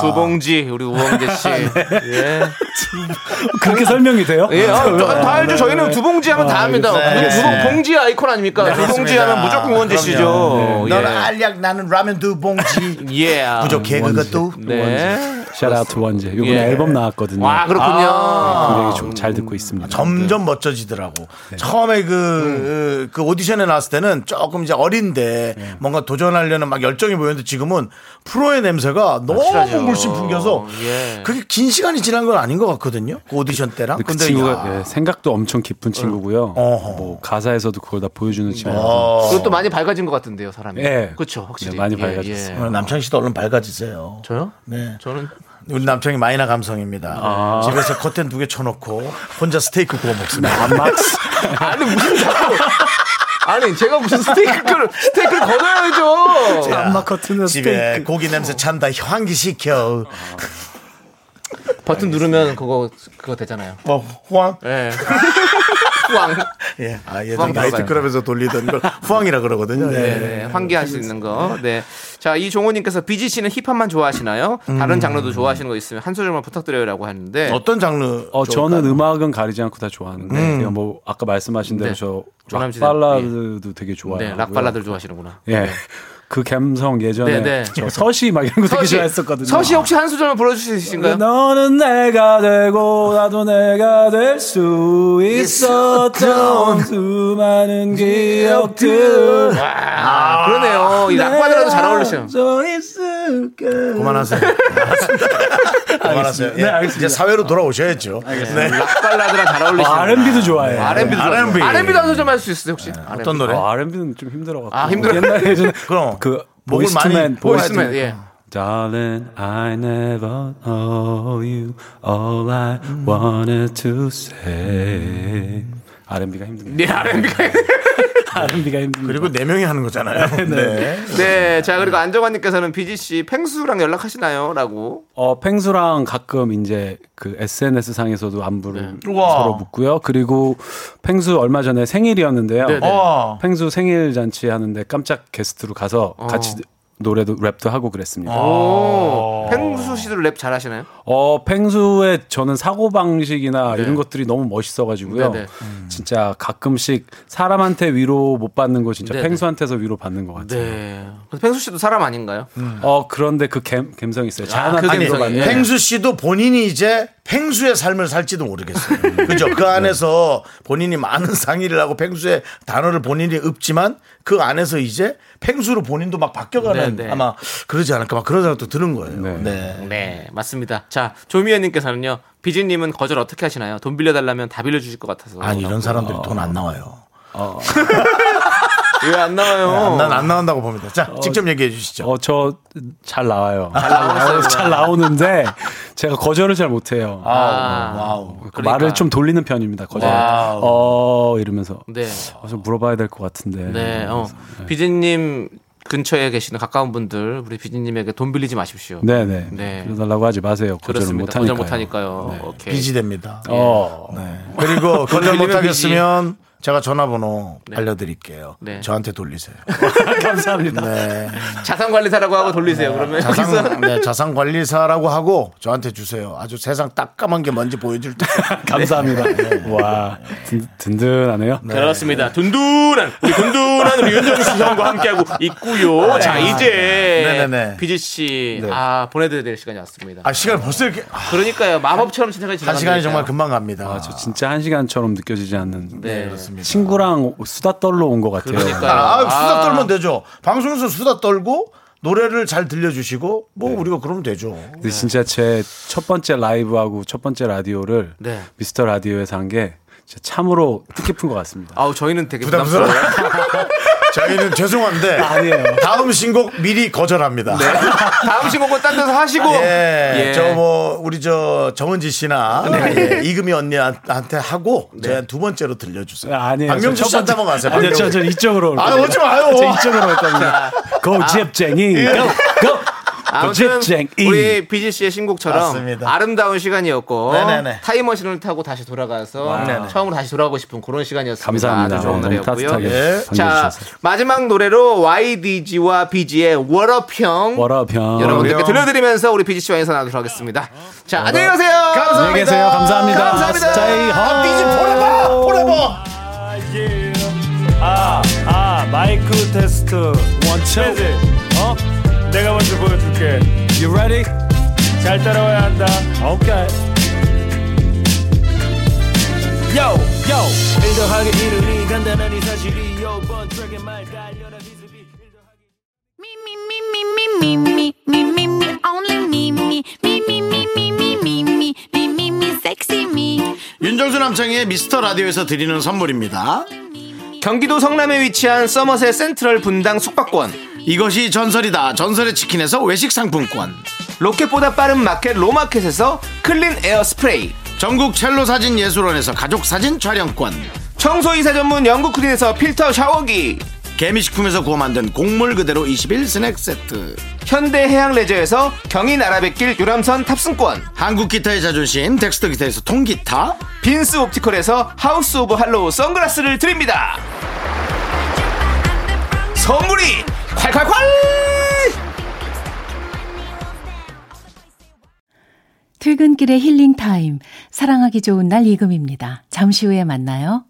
두봉지 우리 우원재 씨. 예. 그렇게 설명이 돼요? 예, 다 알죠. 저희는 두봉지 하면 다 합니다. 봉지 아이콘 아닙니까? 네, 두봉지 하면 무조건 우원재 씨죠. 넌 알약 나는 라면 두봉지. 예. 부족해 그것도. 네. 샤라우트 원재. 이번에 앨범 나왔거든요. 와, 그렇군요. 굉장히 잘 듣고 있습니다. 점점 멋져지더라고. 네. 처음에 그 오디션에 나왔을 때는 조금 이제 어린데 뭔가 도전하려는 막 열정이 보였는데 지금은 프로의 냄새가 너무 물씬 풍겨서 예. 그게 긴 시간이 지난 건 아닌 것 같거든요. 그 오디션 때랑. 그 친구가 예, 생각도 엄청 깊은 친구고요. 뭐 가사에서도 그걸 다 보여주는 친구. 그것도 많이 밝아진 것 같은데요, 사람이. 예. 그렇죠, 확실히. 네, 많이 밝아졌어요. 예, 예. 남창희 씨도 얼른 밝아지세요. 저요? 네, 저는. 우리 남창이 마이너 감성입니다. 아~ 집에서 커튼 2개 쳐놓고 혼자 스테이크 구워 먹습니다. 아니 무슨 자꾸 아니 제가 무슨 스테이크를 걸어야죠. 안마 커튼은 집에 스테이크. 고기 냄새 찬다 환기 시켜. 버튼 누르면 그거 되잖아요. 후황. 예. 후황. 예. 아 예전 나이트클럽에서 돌리던 걸 후황이라 그러거든요. 네. 네. 환기할 수 있는 거. 네. 자, 이종호님께서 비지 씨는 힙합만 좋아하시나요? 다른 장르도 좋아하시는 거 있으면 한 소절만 부탁드려요라고 하는데 어떤 장르? 저는 음악은 가리지 않고 다 좋아하는데 그냥 뭐 아까 말씀하신 대로 저 락발라드도 되게 좋아해요. 네. 락발라드 좋아하시는구나. 예. 네. 그 감성 예전에 저 서시 막 이런 거 되게 좋아했었거든요. 서시 혹시 한 소절만 불러주실 수 있으신가요? 너는 내가 되고 나도 내가 될 수 있었던 수많은 기억들. 와, 그러네요. 이 락바드라도 잘 어울리세요. 그만하세요. 그만하세요. 네, 알겠습니다. 이제 사회로 돌아오셔야죠. 알겠습니다. 네. 락발라드랑 잘 어울리시네요. R&B도 좋아해요. R&B도 한 소절 할 수 있어요 혹시? 어떤 노래? R&B는 좀 힘들어가지고. 아 힘들어. 옛날에 그럼. 그 보이스맨 예. Darling, I never know you. All I wanted to say. R&B가 힘듭니다. 네, R&B가 힘듭니다. 그리고 네 명이 하는 거잖아요. 네. 네, 자 그리고 안정환님께서는 비지 씨 펭수랑 연락하시나요?라고. 펭수랑 가끔 이제 그 SNS 상에서도 안부를 네. 서로 묻고요. 그리고 펭수 얼마 전에 생일이었는데요. 펭수 생일 잔치 하는데 깜짝 게스트로 가서 같이. 노래도 랩도 하고 그랬습니다. 펭수 씨도 랩 잘하시나요? 펭수의 저는 사고 방식이나 네. 이런 것들이 너무 멋있어가지고요. 진짜 가끔씩 사람한테 위로 못 받는 거 진짜 네네. 펭수한테서 위로 받는 것 같아요. 네. 펭수 씨도 사람 아닌가요? 그런데 그 감성이 있어요. 그 감성이. 예. 펭수 씨도 본인이 이제 펭수의 삶을 살지도 모르겠어요. 그죠? 그 안에서 본인이 많은 상의를 하고 펭수의 단어를 본인이 읊지만 그 안에서 이제 펭수로 본인도 막 바뀌어가는 네네. 아마 그러지 않을까 막 그런 생각도 드는 거예요. 네. 네. 네, 맞습니다. 자, 조미연님께서는요. 비지님은 거절 어떻게 하시나요? 돈 빌려달라면 다 빌려주실 것 같아서. 아니, 이런 사람들이 돈 안 나와요. 왜 안 나와요? 난 안 나온다고 봅니다. 자, 직접 얘기해 주시죠. 저 잘 나와요. 잘 나오는데 제가 거절을 잘 못해요. 와우. 그러니까. 말을 좀 돌리는 편입니다. 거절. 이러면서. 네. 좀 물어봐야 될 것 같은데. 네. 네. 비지님 근처에 계시는 가까운 분들 우리 비지님에게 돈 빌리지 마십시오. 네네. 네. 빌려달라고 하지 마세요. 그렇습니다. 거절 못하니까요. 네. 오케이. 비지됩니다. 네. 그리고 거절 못하겠으면. 제가 전화번호 네. 알려드릴게요. 네. 저한테 돌리세요. 감사합니다. 네. 자산관리사라고 하고 돌리세요. 네. 그러면 네, 자산관리사라고 하고 저한테 주세요. 아주 세상 따끔한 게 뭔지 보여줄 때. 감사합니다. 네. 와 든든하네요. 네. 그렇습니다. 든든한 우리 든든한 우리 윤정수 형과 함께하고 있고요. 네. 자 이제 비지 씨 네. 보내드려야 될 시간이 왔습니다. 시간 벌써 이렇게 그러니까요. 마법처럼 시간이 지나가는 한 시간이 정말 금방 갑니다. 저 진짜 한 시간처럼 느껴지지 않는. 네. 그렇습니다. 친구랑 수다 떨러 온 것 같아요. 수다 떨면 되죠. 방송에서 수다 떨고 노래를 잘 들려주시고 뭐 네. 우리가 그러면 되죠. 근데 진짜 제 첫 번째 라이브하고 첫 번째 라디오를 네. 미스터 라디오에서 한 게 참으로 뜻깊은 것 같습니다. 저희는 되게 부담스러워요. 저희는 죄송한데 아니에요. 다음 신곡 미리 거절합니다. 네. 다음 신곡은 딴 데서 하시고 예. 예. 우리 정은지 씨나 네. 예. 이금희 언니한테 하고 네. 제가 두 번째로 들려주세요. 아니에요. 박명수 씨한테 한번 가세요. 아니요, 저 이쪽으로 올 거예요. 오지 마요. 저 이쪽으로 올 겁니다. 고 집쟁이 고 아무튼 우리 비지 씨의 신곡처럼 맞습니다. 아름다운 시간이었고 네네네. 타임머신을 타고 다시 돌아가서 처음으로 다시 돌아가고 싶은 그런 시간이었습니다. 감사합니다. 아주 좋은 노래였고요. 네. 자 마지막 노래로 YDG와 비지의 워러평 여러분들께 들려드리면서 우리 비지 씨와 인사 나누도록 하겠습니다. 자 안녕히 가세요. 감사합니다. 안녕히 계세요. 감사합니다. 비지 포레버. 마이크 테스트 원체. 내가 먼저 보여줄게. You ready? 잘 따라와야 한다. Okay. Yo, yo. 1더하기 1을 2 간단한 이 사실이 5번 트랙에 말 달려라 비즈비. 미미미미미 sexy me. 윤정수 남창의 미스터 라디오에서 드리는 선물입니다. 경기도 성남에 위치한 서머셋 센트럴 분당 숙박권. 이것이 전설이다. 전설의 치킨에서 외식 상품권. 로켓보다 빠른 마켓 로마켓에서 클린 에어 스프레이. 전국 첼로 사진 예술원에서 가족 사진 촬영권. 청소이사 전문 영국 크린에서 필터 샤워기. 개미식품에서 구워 만든 곡물 그대로 21 스낵 세트. 현대해양레저에서 경인아라뱃길 유람선 탑승권. 한국기타의 자존심 덱스터기타에서 통기타. 빈스 옵티컬에서 하우스 오브 할로우 선글라스를 드립니다. 선물이 콸콸콸. 퇴근길의 힐링타임, 사랑하기 좋은 날 이금입니다. 잠시 후에 만나요.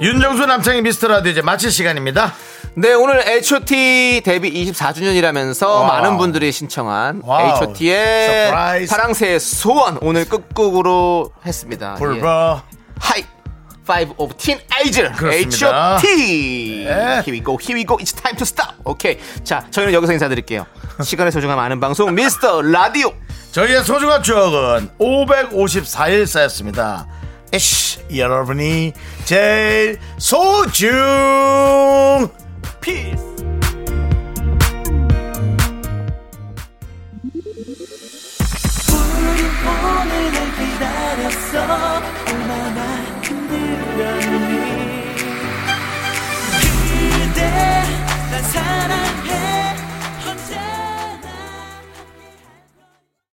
윤정수 남창희 미스터라디오 이제 마칠 시간입니다. 네, 오늘 H.O.T. 데뷔 24주년이라면서 와우. 많은 분들이 신청한 와우. H.O.T.의 서프라이즈. 파랑새의 소원 오늘 끝곡으로 했습니다. 불바 하이 Five of Teen Angel H.O.T. 네. Here we go, here we go, it's time to stop. 오케이, 자 저희는 여기서 인사드릴게요. 시간의 소중함 아는 방송 미스터라디오. 저희의 소중한 추억은 554일 쌓였습니다. 에쉬, 여러분이 제일 소중. Peace. 오늘 기다렸어.